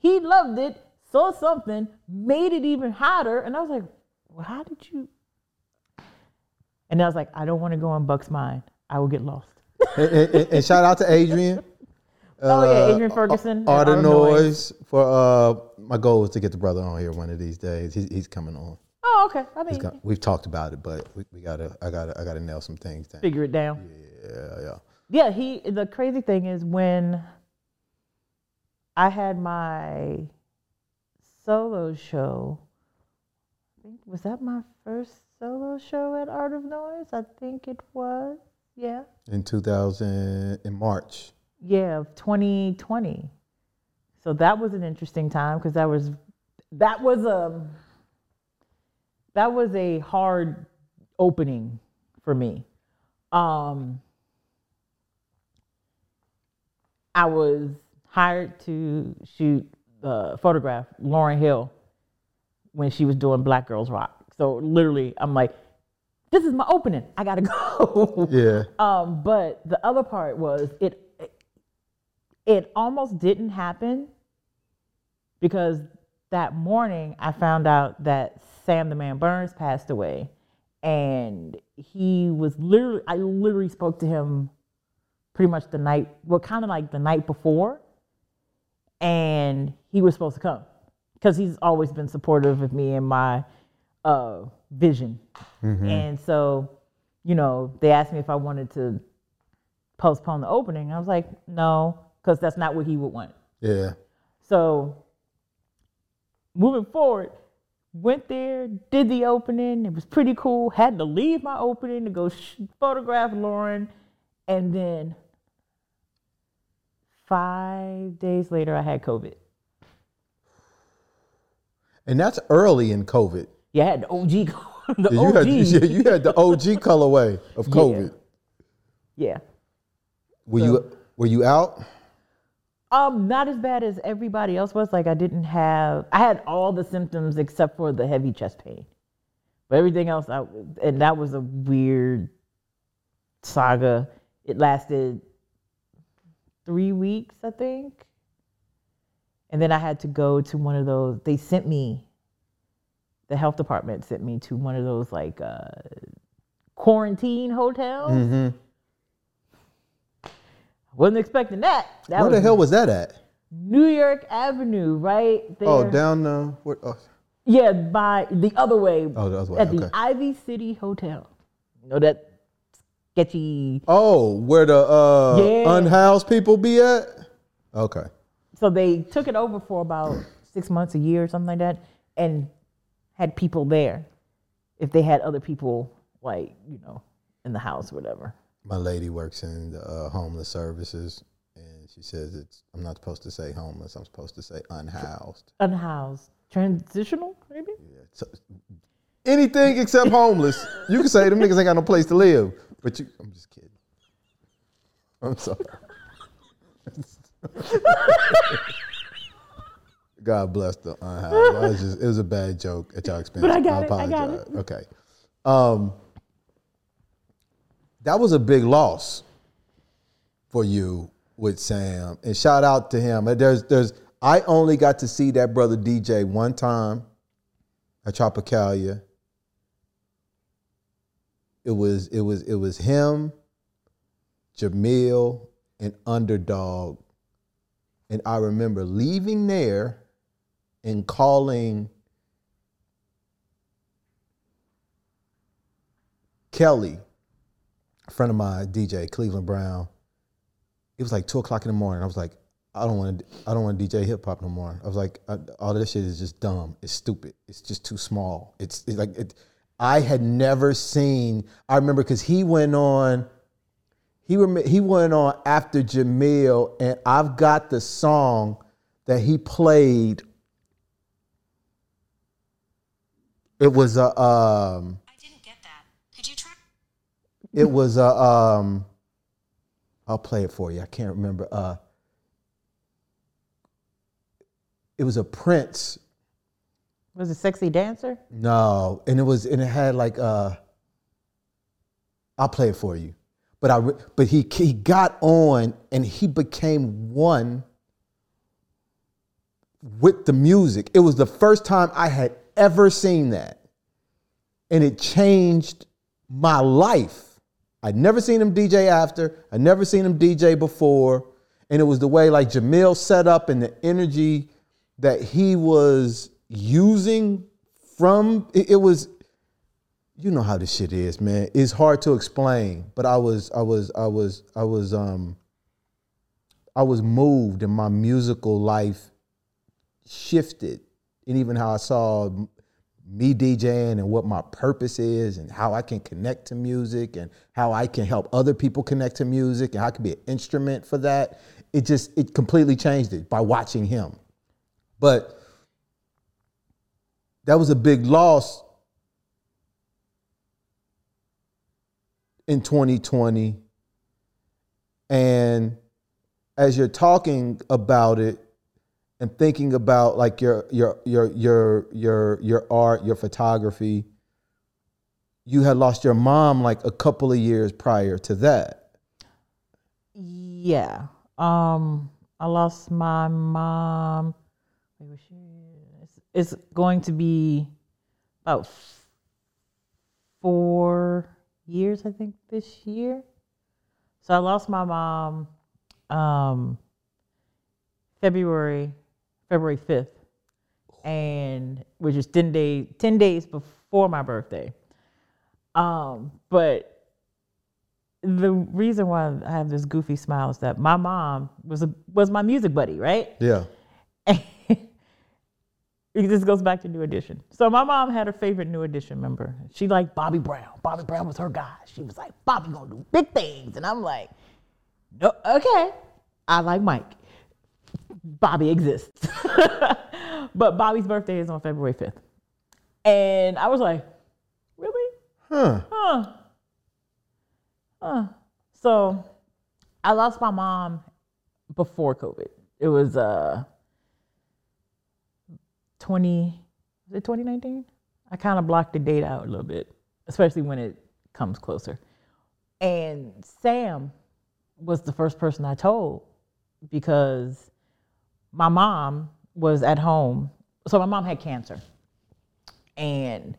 He loved it, saw something, made it even hotter. And I was like, well, how did you? And I was like, I don't want to go on Buck's mind. I will get lost. and shout out to Adrian. Adrian Ferguson. Art of Noise. For my goal is to get the brother on here one of these days. He's coming on. Oh, Oh, okay. I mean, we've talked about it, but we gotta. I gotta nail some things down. Figure it down. Yeah. The crazy thing is when I had my solo show. I think was that my first solo show at Art of Noise. I think it was. Yeah. In 2000, in March. Yeah, of 2020. So that was an interesting time because that was a hard opening for me. I was hired to shoot photograph Lauryn Hill when she was doing Black Girls Rock. So literally, I'm like, this is my opening. I gotta go. Yeah. But the other part was it almost didn't happen because that morning I found out that Sam the Man Burns passed away, and I literally spoke to him pretty much the night before, and he was supposed to come because he's always been supportive of me and my vision. Mm-hmm. And so, you know, they asked me if I wanted to postpone the opening. I was like, no, because that's not what he would want. Yeah. So moving forward, went there, did the opening. It was pretty cool. Had to leave my opening to go photograph Lauryn. And then 5 days later, I had COVID. And that's early in COVID. Yeah, I had the OG. You had the OG colorway of COVID. Yeah. Were you out? Not as bad as everybody else was. Like I had all the symptoms except for the heavy chest pain, but everything else. And that was a weird saga. It lasted 3 weeks, I think. And then I had to go to one of those. The health department sent me to one of those like quarantine hotels. Mm-hmm. Wasn't expecting that. Where the hell was that at? New York Avenue, right there. Oh, down the... Yeah, by the other way. Oh, the other way, the Ivy City Hotel. You know that sketchy... Oh, where the unhoused people be at? Okay. So they took it over for about 6 months, a year, or something like that, and had people there if they had other people, like, you know, in the house or whatever. My lady works in the homeless services, and she says I'm not supposed to say homeless. I'm supposed to say unhoused. Unhoused. Transitional, maybe? Yeah. So, anything except homeless. You can say them niggas ain't got no place to live. But I'm just kidding. I'm sorry. God bless the unhoused. It was a bad joke at y'all expense. But I apologize. Okay. That was a big loss for you with Sam, and shout out to him. I only got to see that brother DJ one time at Tropicalia. It was him, Jamil, and Underdog, and I remember leaving there and calling Kelly. A friend of mine, DJ Cleveland Brown. It was like 2:00 in the morning. I was like, I don't want to DJ hip hop no more. I was like, all this shit is just dumb. It's stupid. It's just too small. It's like I had never seen. I remember because he went on. He went on after Jamil, and I've got the song that he played. It was a. It was a, I'll play it for you. I can't remember. It was a Prince. Was it Sexy Dancer? No, and it had like I'll play it for you. But he got on and he became one with the music. It was the first time I had ever seen that, and it changed my life. I'd never seen him DJ after. I'd never seen him DJ before. And it was the way like Jamil set up and the energy that he was using from, it was, you know how this shit is, man. It's hard to explain, but I was moved, and my musical life shifted, and even how I saw me DJing and what my purpose is and how I can connect to music and how I can help other people connect to music and how I can be an instrument for that. It completely changed it by watching him. But that was a big loss in 2020. And as you're talking about it, and thinking about like your art, your photography, you had lost your mom like a couple of years prior to that. Yeah, I lost my mom. It's going to be about 4 years, I think, this year. So I lost my mom February 5th, and which is 10 days before my birthday. But the reason why I have this goofy smile is that my mom was my music buddy, right? Yeah. And this goes back to New Edition. So my mom had her favorite New Edition member. She liked Bobby Brown. Bobby Brown was her guy. She was like, Bobby gonna do big things. And I'm like, no, okay, I like Mike. Bobby exists. But Bobby's birthday is on February 5th. And I was like, really? So I lost my mom before COVID. It was 2019? I kind of blocked the date out a little bit, especially when it comes closer. And Sam was the first person I told, because my mom was at home. So my mom had cancer, and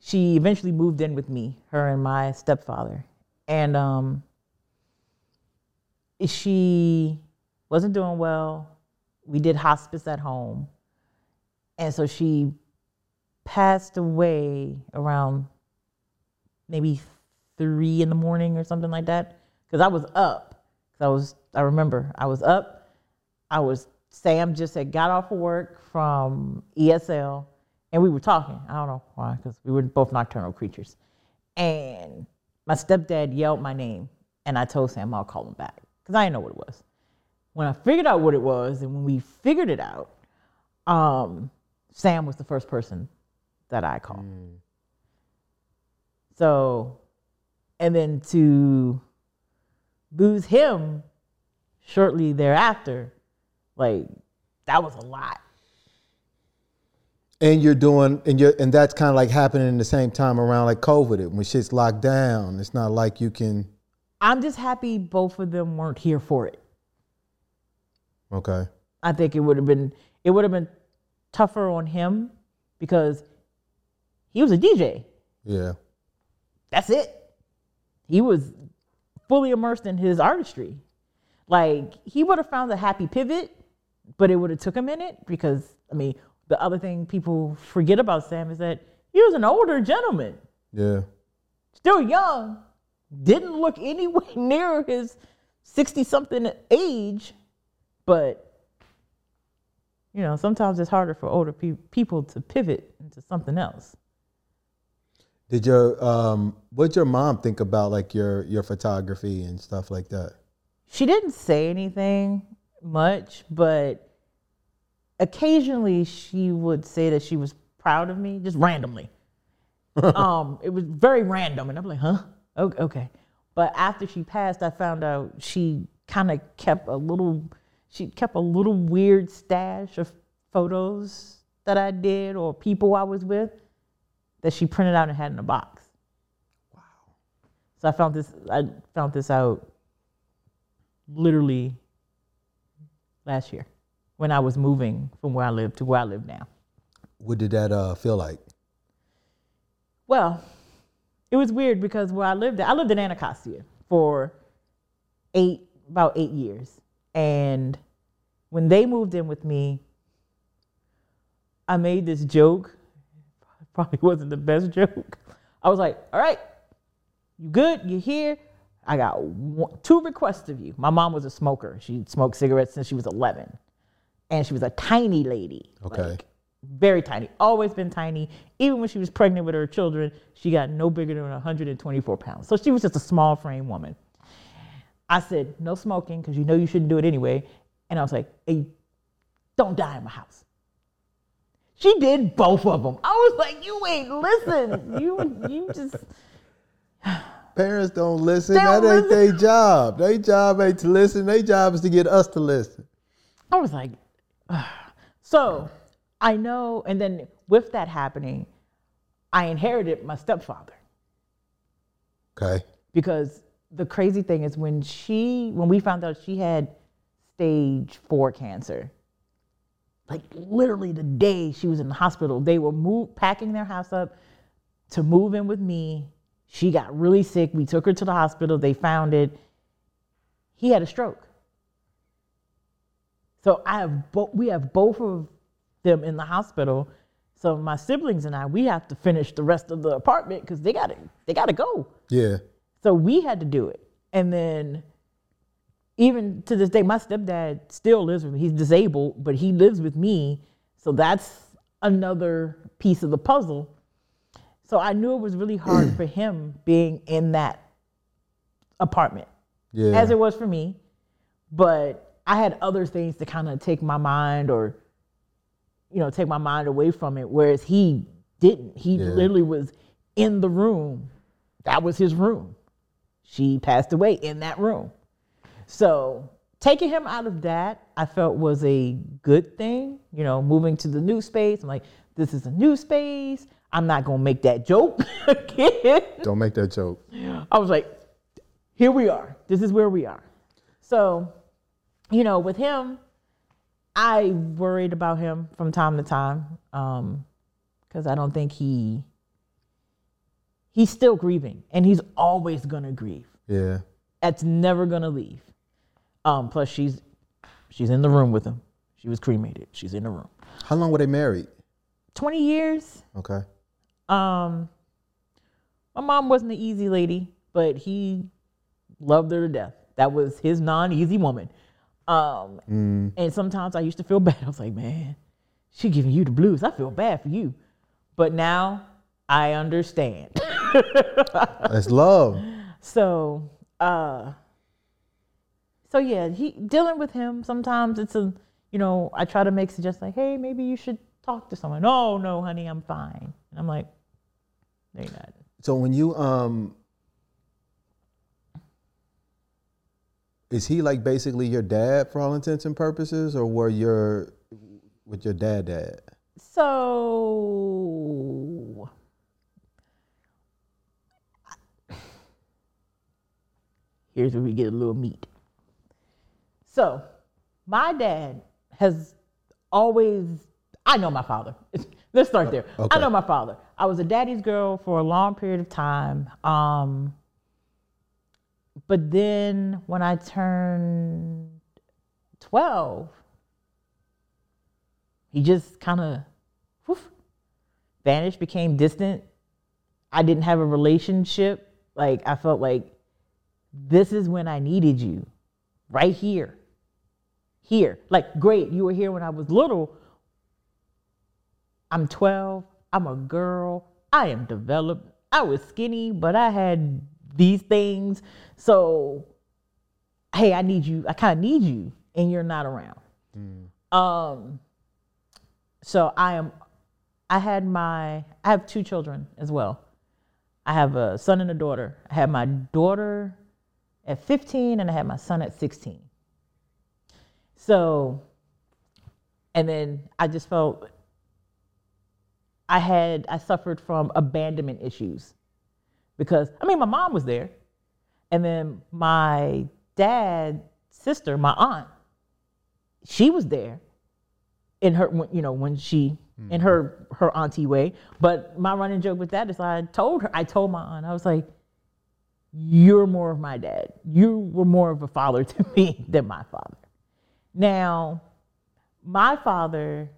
she eventually moved in with me, her and my stepfather. And she wasn't doing well. We did hospice at home. And so she passed away around maybe 3 a.m. or something like that. Cause I was up, I remember I was up. Sam just had got off of work from ESL, and we were talking. I don't know why, because we were both nocturnal creatures. And my stepdad yelled my name, and I told Sam I'll call him back, because I didn't know what it was. When I figured out what it was, and when we figured it out, Sam was the first person that I called. Mm. So, and then to lose him shortly thereafter, like, that was a lot. And you're doing, and that's kind of like happening the same time around like COVID, when shit's locked down. It's not like you can. I'm just happy both of them weren't here for it. Okay. I think it would have been tougher on him, because he was a DJ. Yeah. That's it. He was fully immersed in his artistry. Like, he would have found a happy pivot, but it would have took a minute, because, I mean, the other thing people forget about Sam is that he was an older gentleman. Yeah. Still young. Didn't look anywhere near his 60-something age, but, you know, sometimes it's harder for older people to pivot into something else. Did your, what'd your mom think about, like, your photography and stuff like that? She didn't say anything much, but occasionally she would say that she was proud of me, just randomly. It was very random, and I'm like, huh? Okay. But after she passed, I found out she kind of kept a little weird stash of photos that I did, or people I was with, that she printed out and had in a box. Wow. So I found this out literally last year, when I was moving from where I live to where I live now. What did that feel like? Well, it was weird, because where I lived in Anacostia for about 8 years. And when they moved in with me, I made this joke, probably wasn't the best joke. I was like, all right, you good? You here? I got two requests of you. My mom was a smoker. She smoked cigarettes since she was 11. And she was a tiny lady. Okay. Like, very tiny. Always been tiny. Even when she was pregnant with her children, she got no bigger than 124 pounds. So she was just a small frame woman. I said, no smoking, because you know you shouldn't do it anyway. And I was like, hey, don't die in my house. She did both of them. I was like, you ain't listen. You just... Parents don't listen. That ain't their job. Their job ain't to listen. Their job is to get us to listen. I was like, ugh. So I know. And then with that happening, I inherited my stepfather. Okay. Because the crazy thing is when we found out she had stage 4 cancer, like literally the day she was in the hospital, they were packing their house up to move in with me. She got really sick. We took her to the hospital. They found it. He had a stroke. So we have both of them in the hospital. So my siblings and I, we have to finish the rest of the apartment because they gotta go. Yeah. So we had to do it. And then even to this day, my stepdad still lives with me. He's disabled, but he lives with me. So that's another piece of the puzzle. So I knew it was really hard for him being in that apartment, as it was for me. But I had other things to kind of take my mind away from it, whereas he didn't. He literally was in the room. That was his room. She passed away in that room. So taking him out of that, I felt was a good thing. You know, moving to the new space. I'm like, this is a new space. I'm not going to make that joke again. Don't make that joke. I was like, here we are. This is where we are. So, with him, I worried about him from time to time because I don't think he's still grieving, and he's always going to grieve. Yeah. That's never going to leave. Plus, she's in the room with him. She was cremated. She's in the room. How long were they married? 20 years. Okay. My mom wasn't an easy lady, but he loved her to death. That was his non-easy woman. And sometimes I used to feel bad. I was like, man, she giving you the blues. I feel bad for you. But now I understand. That's love. So, dealing with him, sometimes it's I try to make suggestions like, hey, maybe you should talk to someone. Oh, no, honey, I'm fine. And I'm like, no, you're not. So when you, is he like basically your dad for all intents and purposes, or with your dad? So here's where we get a little meat. So my dad has always, I know my father. Let's start there. Okay. I know my father. I was a daddy's girl for a long period of time. But then when I turned 12, he just kind of vanished, became distant. I didn't have a relationship. Like, I felt like this is when I needed you, right here. Here. Like, great, you were here when I was little. I'm 12, I'm a girl, I am developed. I was skinny, but I had these things. So, hey, I need you, I kind of need you, and you're not around. Mm. So I have two children as well. I have a son and a daughter. I had my daughter at 15 and I had my son at 16. So, and then I just felt, I suffered from abandonment issues because, my mom was there. And then my dad's sister, my aunt, she was there in her, when she, in her auntie way. But my running joke with that is I told my aunt, I was like, you're more of my dad. You were more of a father to me than my father. Now, my father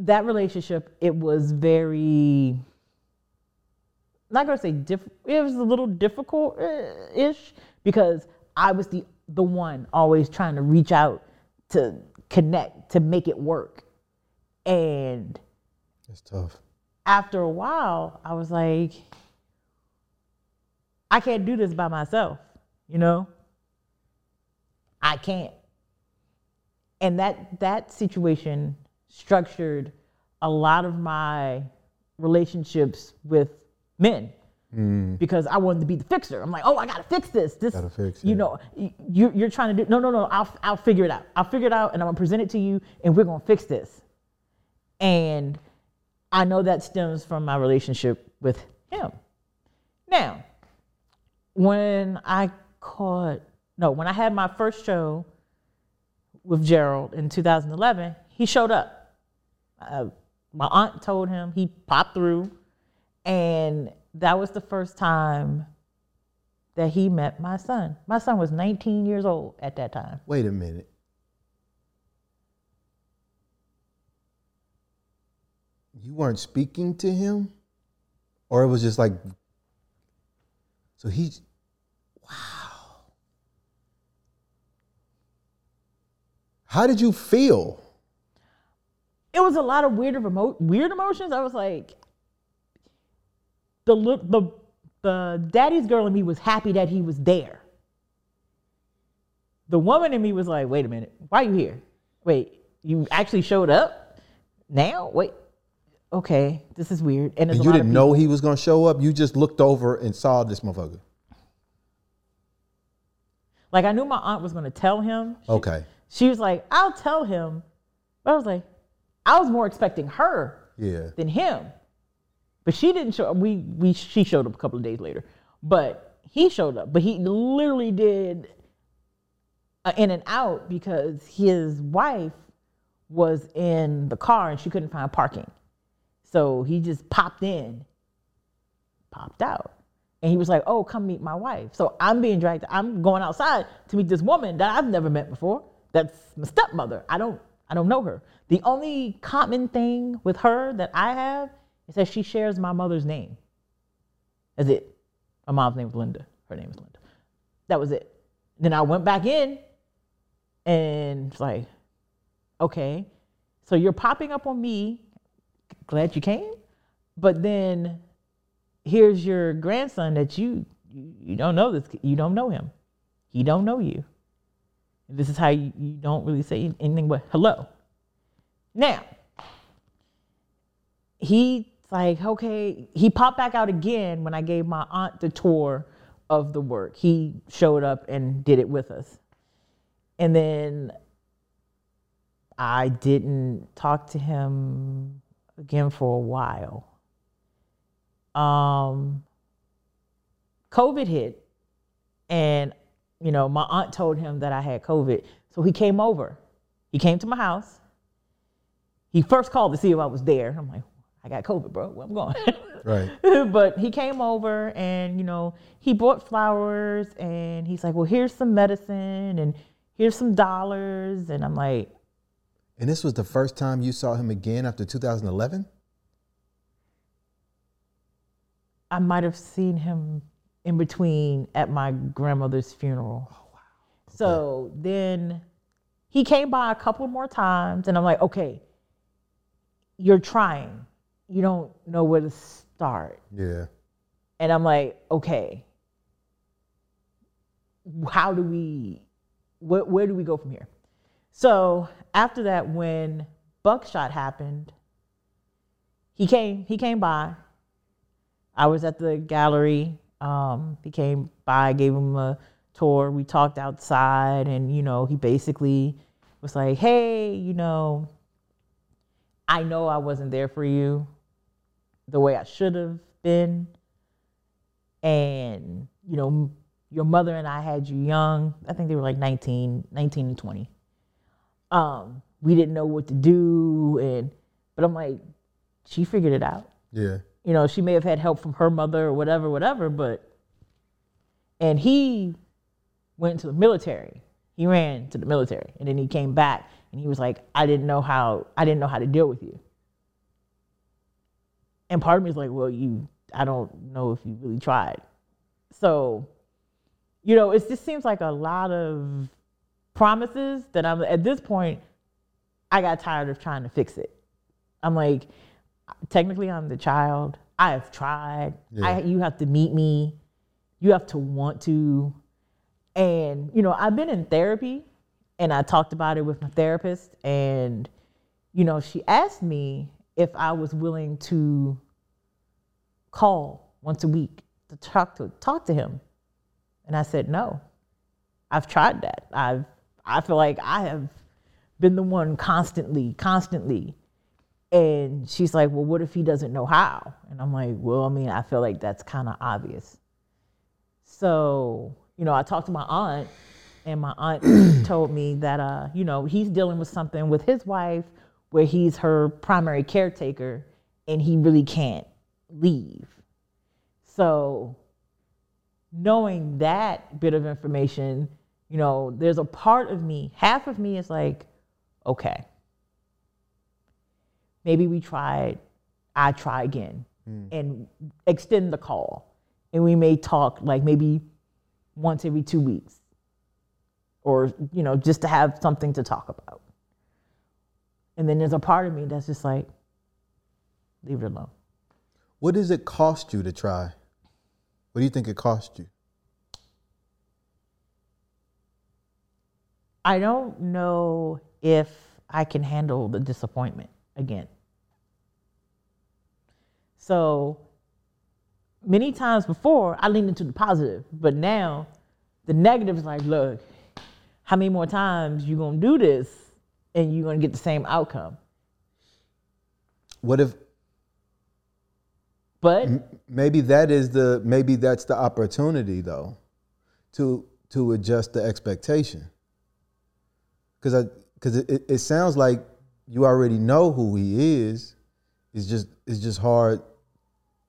that relationship, it was very, I'm not going to say difficult, it was a little difficult-ish because I was the one always trying to reach out to connect, to make it work. And it's tough. After a while, I was like, I can't do this by myself, you know? I can't. And that situation structured a lot of my relationships with men because I wanted to be the fixer. I'm like, oh, I gotta fix this. Know, you're trying to do no. I'll figure it out. I'll figure it out, and I'm gonna present it to you, and we're gonna fix this. And I know that stems from my relationship with him. Now, when I had my first show with Gerald in 2011, he showed up. My aunt told him, he popped through, and that was the first time that he met my son. My son was 19 years old at that time. Wait a minute. You weren't speaking to him? Or it was just like, so he, wow. How did you feel? It was a lot of weird emotions. I was like, the daddy's girl in me was happy that he was there. The woman in me was like, wait a minute, why are you here? Wait, you actually showed up? Now? Wait. Okay, this is weird. And you didn't know he was going to show up? You just looked over and saw this motherfucker? Like, I knew my aunt was going to tell him. Okay. She was like, I'll tell him. But I was like, I was more expecting her than him. But she didn't show up. She showed up a couple of days later. But he showed up. But he literally did an in and out because his wife was in the car and she couldn't find parking. So he just popped in, popped out. And he was like, oh, come meet my wife. So I'm being dragged. I'm going outside to meet this woman that I've never met before. That's my stepmother. I don't know her. The only common thing with her that I have is that she shares my mother's name. That's it. My mom's name was Linda. Her name was Linda. That was it. Then I went back in and it's like, okay, so you're popping up on me. Glad you came, but then here's your grandson that you don't know this. You don't know him. He don't know you. This is how you don't really say anything but hello. Now, he's like, okay. He popped back out again when I gave my aunt the tour of the work. He showed up and did it with us. And then I didn't talk to him again for a while. COVID hit, and you know, my aunt told him that I had COVID. So he came over. He came to my house. He first called to see if I was there. I'm like, I got COVID, bro. Where I'm going? Right. But he came over and, you know, he bought flowers and he's like, well, here's some medicine and here's some dollars. And I'm like, and this was the first time you saw him again after 2011? I might have seen him in between at my grandmother's funeral. Oh, wow. Okay. So then he came by a couple more times and I'm like, okay, you're trying. You don't know where to start. Yeah. And I'm like, okay, where do we go from here? So after that, when Buckshot happened, he came by. I was at the gallery. He came by, gave him a tour. We talked outside and, you know, he basically was like, hey, you know I wasn't there for you the way I should have been. And, you know, your mother and I had you young. I think they were like 19 and 20. We didn't know what to do, but I'm like, she figured it out. Yeah. You know, she may have had help from her mother or whatever, and he went to the military. He ran to the military and then he came back and he was like, I didn't know how to deal with you. And part of me is like, well, I don't know if you really tried. So, you know, it just seems like a lot of promises that I'm, at this point, I got tired of trying to fix it. I'm like, technically I'm the child. I have tried. Yeah. You have to meet me. You have to want to. And, you know, I've been in therapy and I talked about it with my therapist, and, you know, she asked me if I was willing to call once a week to talk to him. And I said, no, I've tried that. I feel like I have been the one constantly. And she's like, well, what if he doesn't know how? And I'm like, well, I mean, I feel like that's kind of obvious. So, you know, I talked to my aunt, and my aunt told me that, you know, he's dealing with something with his wife where he's her primary caretaker and he really can't leave. So knowing that bit of information, you know, there's a part of me, half of me is like, okay, maybe I try again and extend the call. And we may talk like maybe once every 2 weeks or, you know, just to have something to talk about. And then there's a part of me that's just like, leave it alone. What does it cost you to try? What do you think it cost you? I don't know if I can handle the disappointment again. So many times before, I leaned into the positive, but now the negative is like, look, how many more times you gonna do this and you're gonna get the same outcome? What if? But maybe that's the opportunity though, to adjust the expectation. Because it sounds like you already know who he is. It's just hard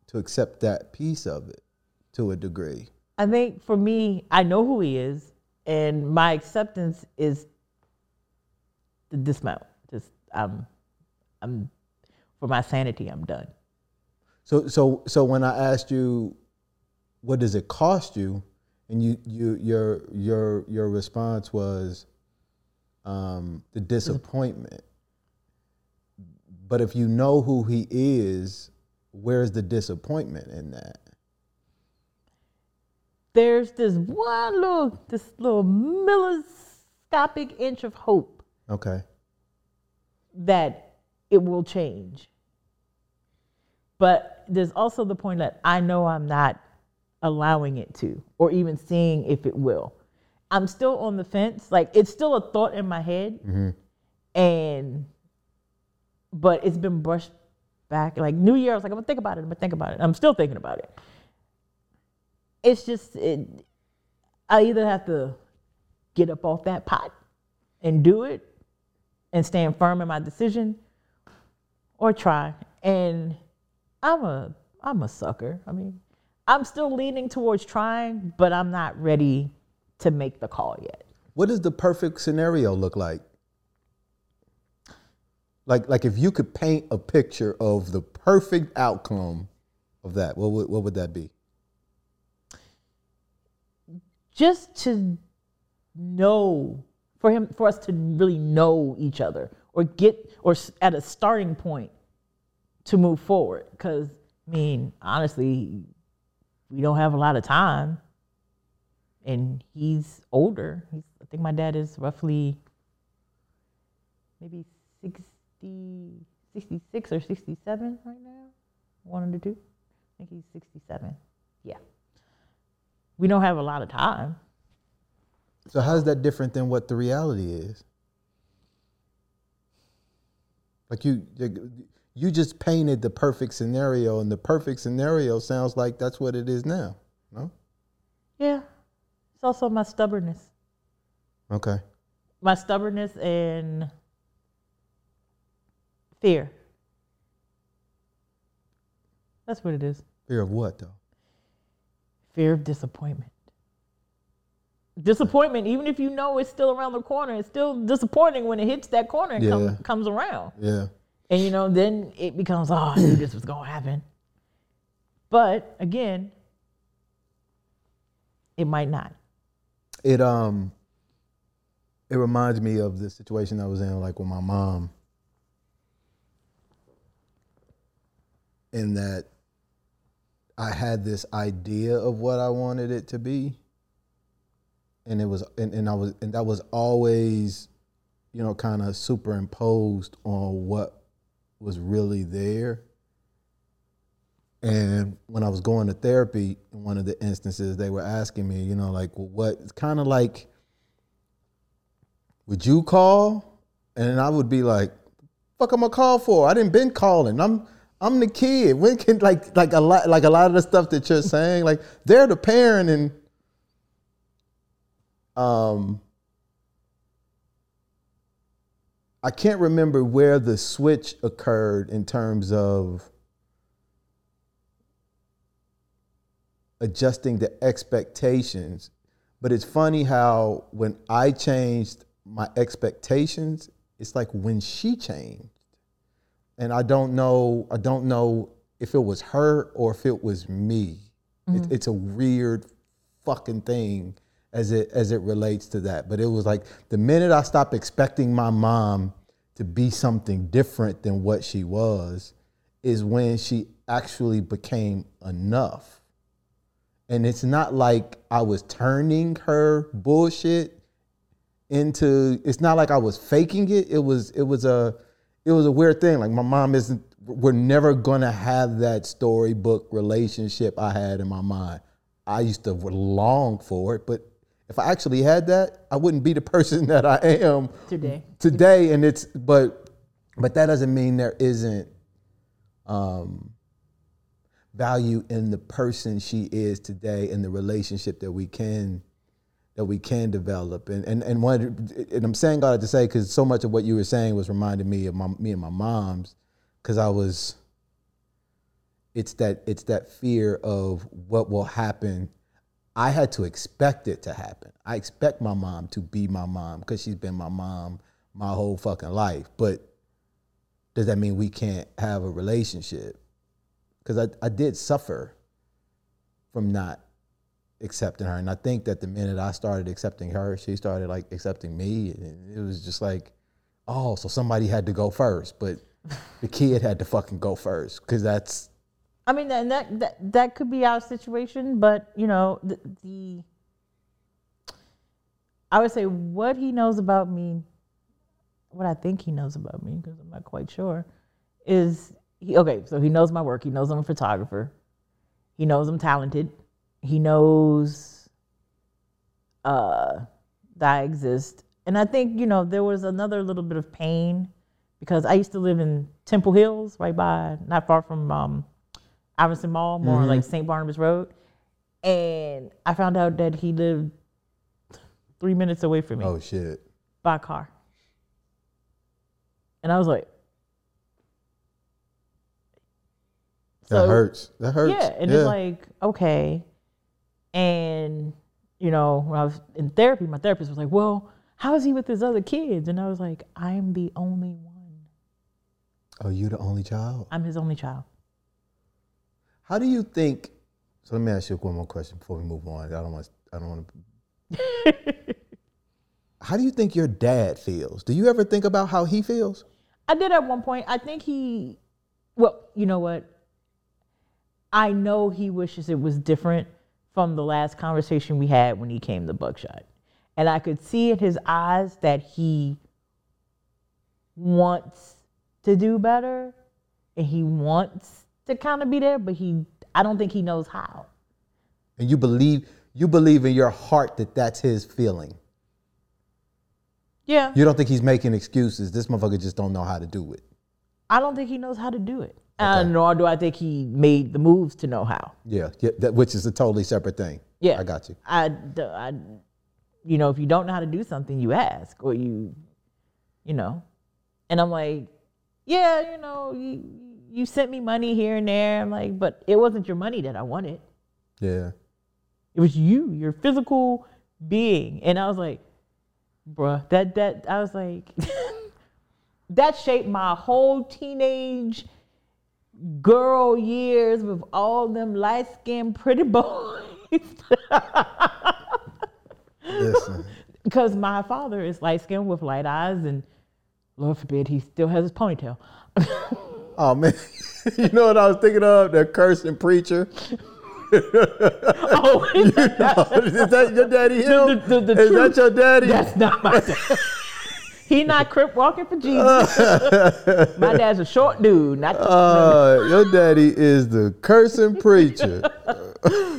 to accept that piece of it to a degree. I think for me, I know who he is, and my acceptance is the dismount. Just I'm for my sanity, I'm done. So when I asked you, what does it cost you, and your response was the disappointment. But if you know who he is, where's the disappointment in that? There's this little milliscopic inch of hope. Okay. That it will change. But there's also the point that I know I'm not allowing it to, or even seeing if it will. I'm still on the fence. Like, it's still a thought in my head. Mm-hmm. But it's been brushed back. Like New Year, I was like, I'm gonna think about it. I'm still thinking about it. It's just, I either have to get up off that pot and do it and stand firm in my decision, or try. And I'm a sucker. I mean, I'm still leaning towards trying, but I'm not ready to make the call yet. What does the perfect scenario look like? Like if you could paint a picture of the perfect outcome of that, what would that be? Just to know, for us to really know each other, or at a starting point to move forward. Because, I mean, honestly, we don't have a lot of time, and he's older. I think my dad is roughly maybe 66 or 67 right now, one of the two. I think he's 67. Yeah. We don't have a lot of time. So how's that different than what the reality is? Like you just painted the perfect scenario, and the perfect scenario sounds like that's what it is now, no? Yeah. It's also my stubbornness. Okay. My stubbornness and fear. That's what it is. Fear of what, though? Fear of disappointment. Disappointment, even if you know it's still around the corner, it's still disappointing when it hits that corner and comes around. Yeah. And, you know, then it becomes, oh, I knew this was going to happen. But, again, it might not. It reminds me of the situation I was in, like, with my mom. In that I had this idea of what I wanted it to be. And it was, and that was always, you know, kind of superimposed on what was really there. And when I was going to therapy, in one of the instances, they were asking me, you know, like, well, what, it's kind of like, would you call? And I would be like, fuck am I call for? I didn't been calling. I'm the kid. When can, like a lot of the stuff that you're saying, like, they're the parent. And I can't remember where the switch occurred in terms of adjusting the expectations. But it's funny how when I changed my expectations, it's like when she changed. And I don't know if it was her or if it was me. Mm-hmm. It's a weird fucking thing as it relates to that. But it was like the minute I stopped expecting my mom to be something different than what she was is when she actually became enough. And it's not like I was turning her bullshit into, it's not like I was faking it. It was a weird thing. Like my mom isn't, we're never gonna have that storybook relationship I had in my mind. I used to long for it, but if I actually had that, I wouldn't be the person that I am today. And it's, but that doesn't mean there isn't value in the person she is today and the relationship that we can develop. And I'm saying all that to say, because so much of what you were saying was reminding me of me and my mom's, because it's that fear of what will happen. I had to expect it to happen. I expect my mom to be my mom because she's been my mom my whole fucking life. But does that mean we can't have a relationship? Because I did suffer from not accepting her. And I think that the minute I started accepting her, she started like accepting me. And it was just like, oh, so somebody had to go first, but the kid had to fucking go first. Cause that's, I mean, and that could be our situation, but you know, I would say what he knows about me, what I think he knows about me, cause I'm not quite sure, is so he knows my work. He knows I'm a photographer. He knows I'm talented. He knows that I exist. And I think, you know, there was another little bit of pain because I used to live in Temple Hills, right by, not far from Iverson Mall, more like St. Barnabas Road. And I found out that he lived 3 minutes away from me. Oh, shit. By car. And I was like. So, that hurts. Yeah, and it's like, okay. And, you know, when I was in therapy, my therapist was like, well, how is he with his other kids? And I was like, I'm the only one. Oh, you the only child? I'm his only child. How do you think, so let me ask you one more question before we move on. I don't want to. How do you think your dad feels? Do you ever think about how he feels? I did at one point. I think he, well, you know what? I know he wishes it was different from the last conversation we had when he came to Buckshot. And I could see in his eyes that he wants to do better and he wants to kind of be there, but I don't think he knows how. And you believe in your heart that that's his feeling. Yeah. You don't think he's making excuses. This motherfucker just don't know how to do it. I don't think he knows how to do it. Okay. And nor do I think he made the moves to know how. Yeah, that, which is a totally separate thing. Yeah. I got you. I, you know, if you don't know how to do something, you ask or you know. And I'm like, yeah, you know, you sent me money here and there. I'm like, but it wasn't your money that I wanted. Yeah. It was you, your physical being. And I was like, bruh, I was like... that shaped my whole teenage girl years with all them light-skinned pretty boys. Listen. Because my father is light-skinned with light eyes, and Lord forbid he still has his ponytail. Oh, man. You know what I was thinking of? The cursing preacher. Oh, is that your daddy him? Is that your daddy? That's not my dad. He not crip walking for Jesus. My dad's a short dude. Not your daddy is the cursing preacher.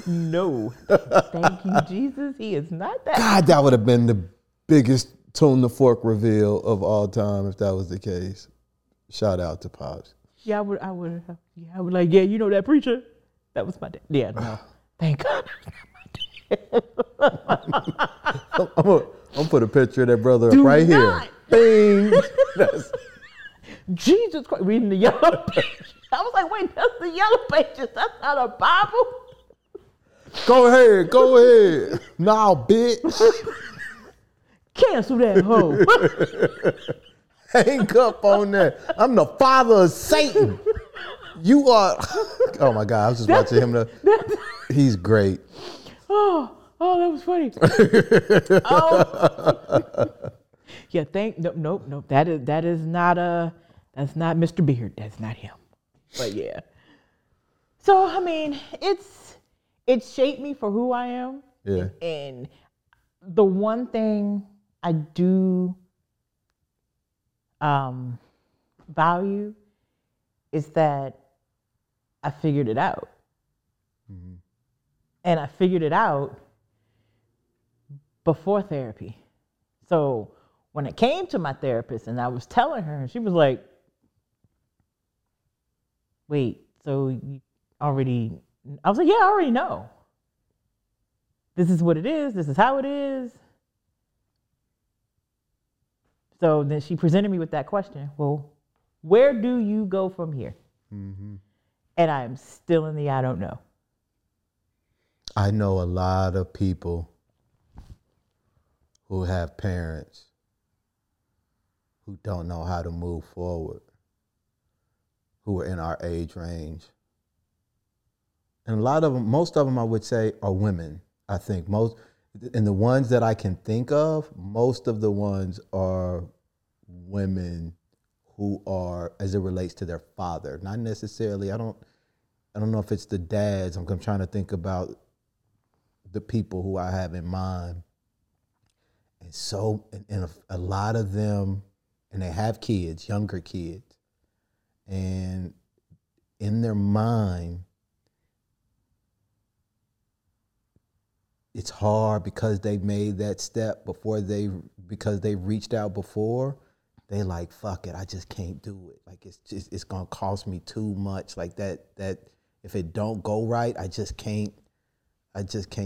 No. Thank you, Jesus. He is not that. God, that would have been the biggest Tune the Fork reveal of all time if that was the case. Shout out to Pops. Yeah, I would like, yeah, you know that preacher? That was my dad. Yeah, no. Thank God. I'm gonna put a picture of that brother up right here. Bing. Jesus Christ, reading the yellow pages. I was like, wait, that's the yellow pages. That's not a Bible. Go ahead. Nah, bitch. Cancel that hoe. Hang up on that. I'm the father of Satan. You are. Oh my God, I was just watching him. He's great. Oh, that was funny. Oh. Yeah, nope. That's not Mr. Beard. That's not him. But yeah. So I mean, it shaped me for who I am. Yeah. And the one thing I do value is that I figured it out. Mm-hmm. And I figured it out before therapy. So when I came to my therapist and I was telling her, and she was like, wait, so you already, I was like, yeah, I already know. This is what it is. This is how it is. So then she presented me with that question. Well, where do you go from here? Mm-hmm. And I am still in the I don't know. I know a lot of people who have parents who don't know how to move forward, who are in our age range. And a lot of them, most of them I would say are women, I think. And the ones that I can think of, most of the ones are women who are, as it relates to their father, not necessarily, I don't know if it's the dads. I'm trying to think about the people who I have in mind. And so, and a lot of them, and they have kids, younger kids, and in their mind, it's hard because they made that step because they reached out before. They like, fuck it, I just can't do it. Like it's gonna cost me too much. Like that if it don't go right, I just can't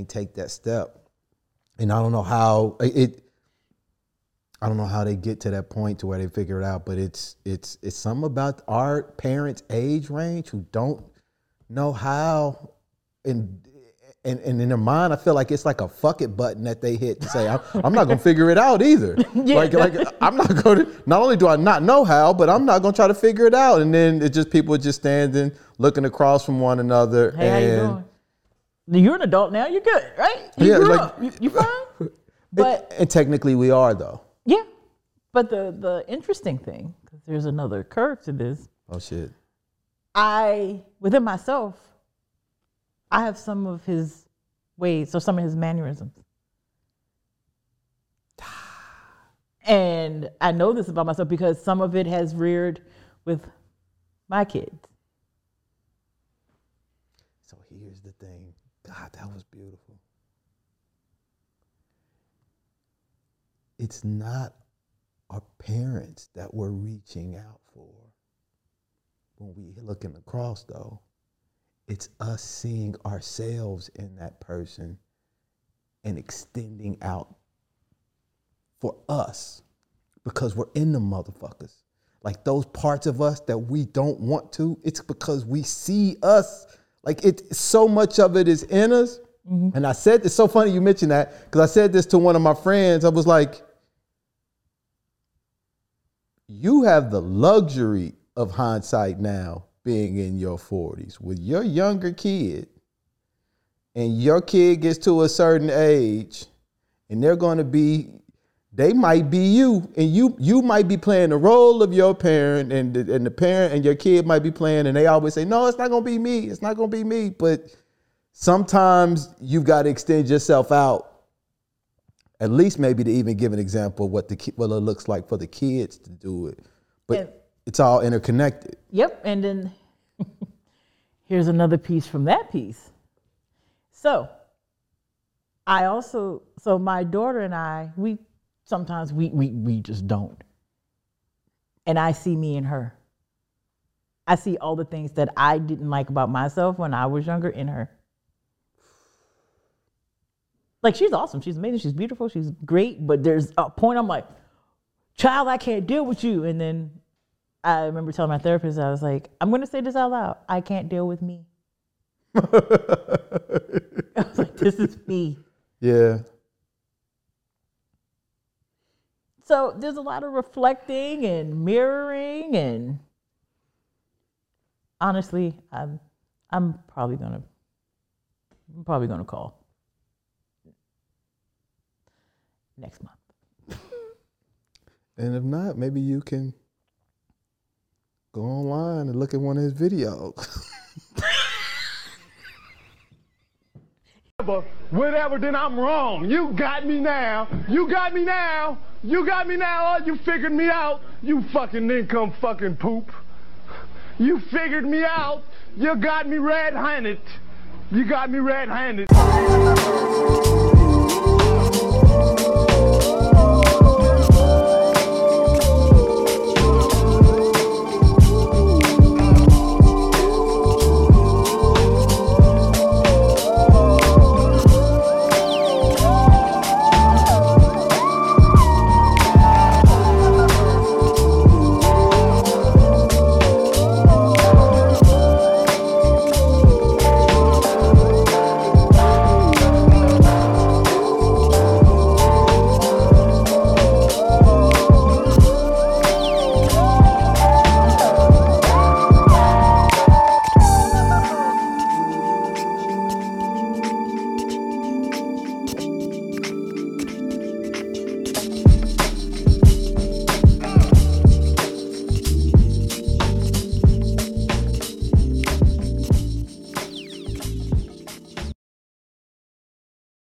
take that step. And I don't know how they get to that point to where they figure it out, but it's something about our parents' age range who don't know how, and in their mind, I feel like it's like a fuck it button that they hit to say, I'm not going to figure it out either. Yeah. Like I'm not going to, not only do I not know how, but I'm not going to try to figure it out. And then it's just people just standing, looking across from one another. Hey, and how you doing? You're an adult now, you're good, right? You fine? But, and technically we are, though. Yeah, but the interesting thing, because there's another curve to this. Oh, shit. Within myself, I have some of his ways or some of his mannerisms. And I know this about myself because some of it has reared with my kids. So here's the thing. God, that was beautiful. It's not our parents that we're reaching out for when we're looking across, though. It's us seeing ourselves in that person and extending out for us because we're in the motherfuckers. Like those parts of us that we don't want to, it's because we see us. Like it's so much of it is in us. Mm-hmm. And I said, it's so funny you mentioned that because I said this to one of my friends. I was like, you have the luxury of hindsight now being in your 40s. With your younger kid, and your kid gets to a certain age, and they're going to be, they might be you, and you might be playing the role of your parent, and the parent and your kid might be playing, and they always say, no, it's not going to be me. It's not going to be me. But sometimes you've got to extend yourself out, at least maybe to even give an example of what it looks like for the kids to do it. But it's all interconnected. Yep. And then here's another piece from that piece. So I also, my daughter and I, we sometimes just don't. And I see me in her. I see all the things that I didn't like about myself when I was younger in her. Like, she's awesome, she's amazing, she's beautiful, she's great, but there's a point I'm like, child, I can't deal with you. And then I remember telling my therapist, I was like, I'm gonna say this out loud, I can't deal with me. I was like, this is me. Yeah. So there's a lot of reflecting and mirroring, and honestly, I'm probably gonna call next month. And if not, maybe you can go online and look at one of his videos. Whatever, then I'm wrong. You got me now. You got me now. You got me now. You figured me out. You fucking income fucking poop. You figured me out. You got me red-handed. You got me red-handed.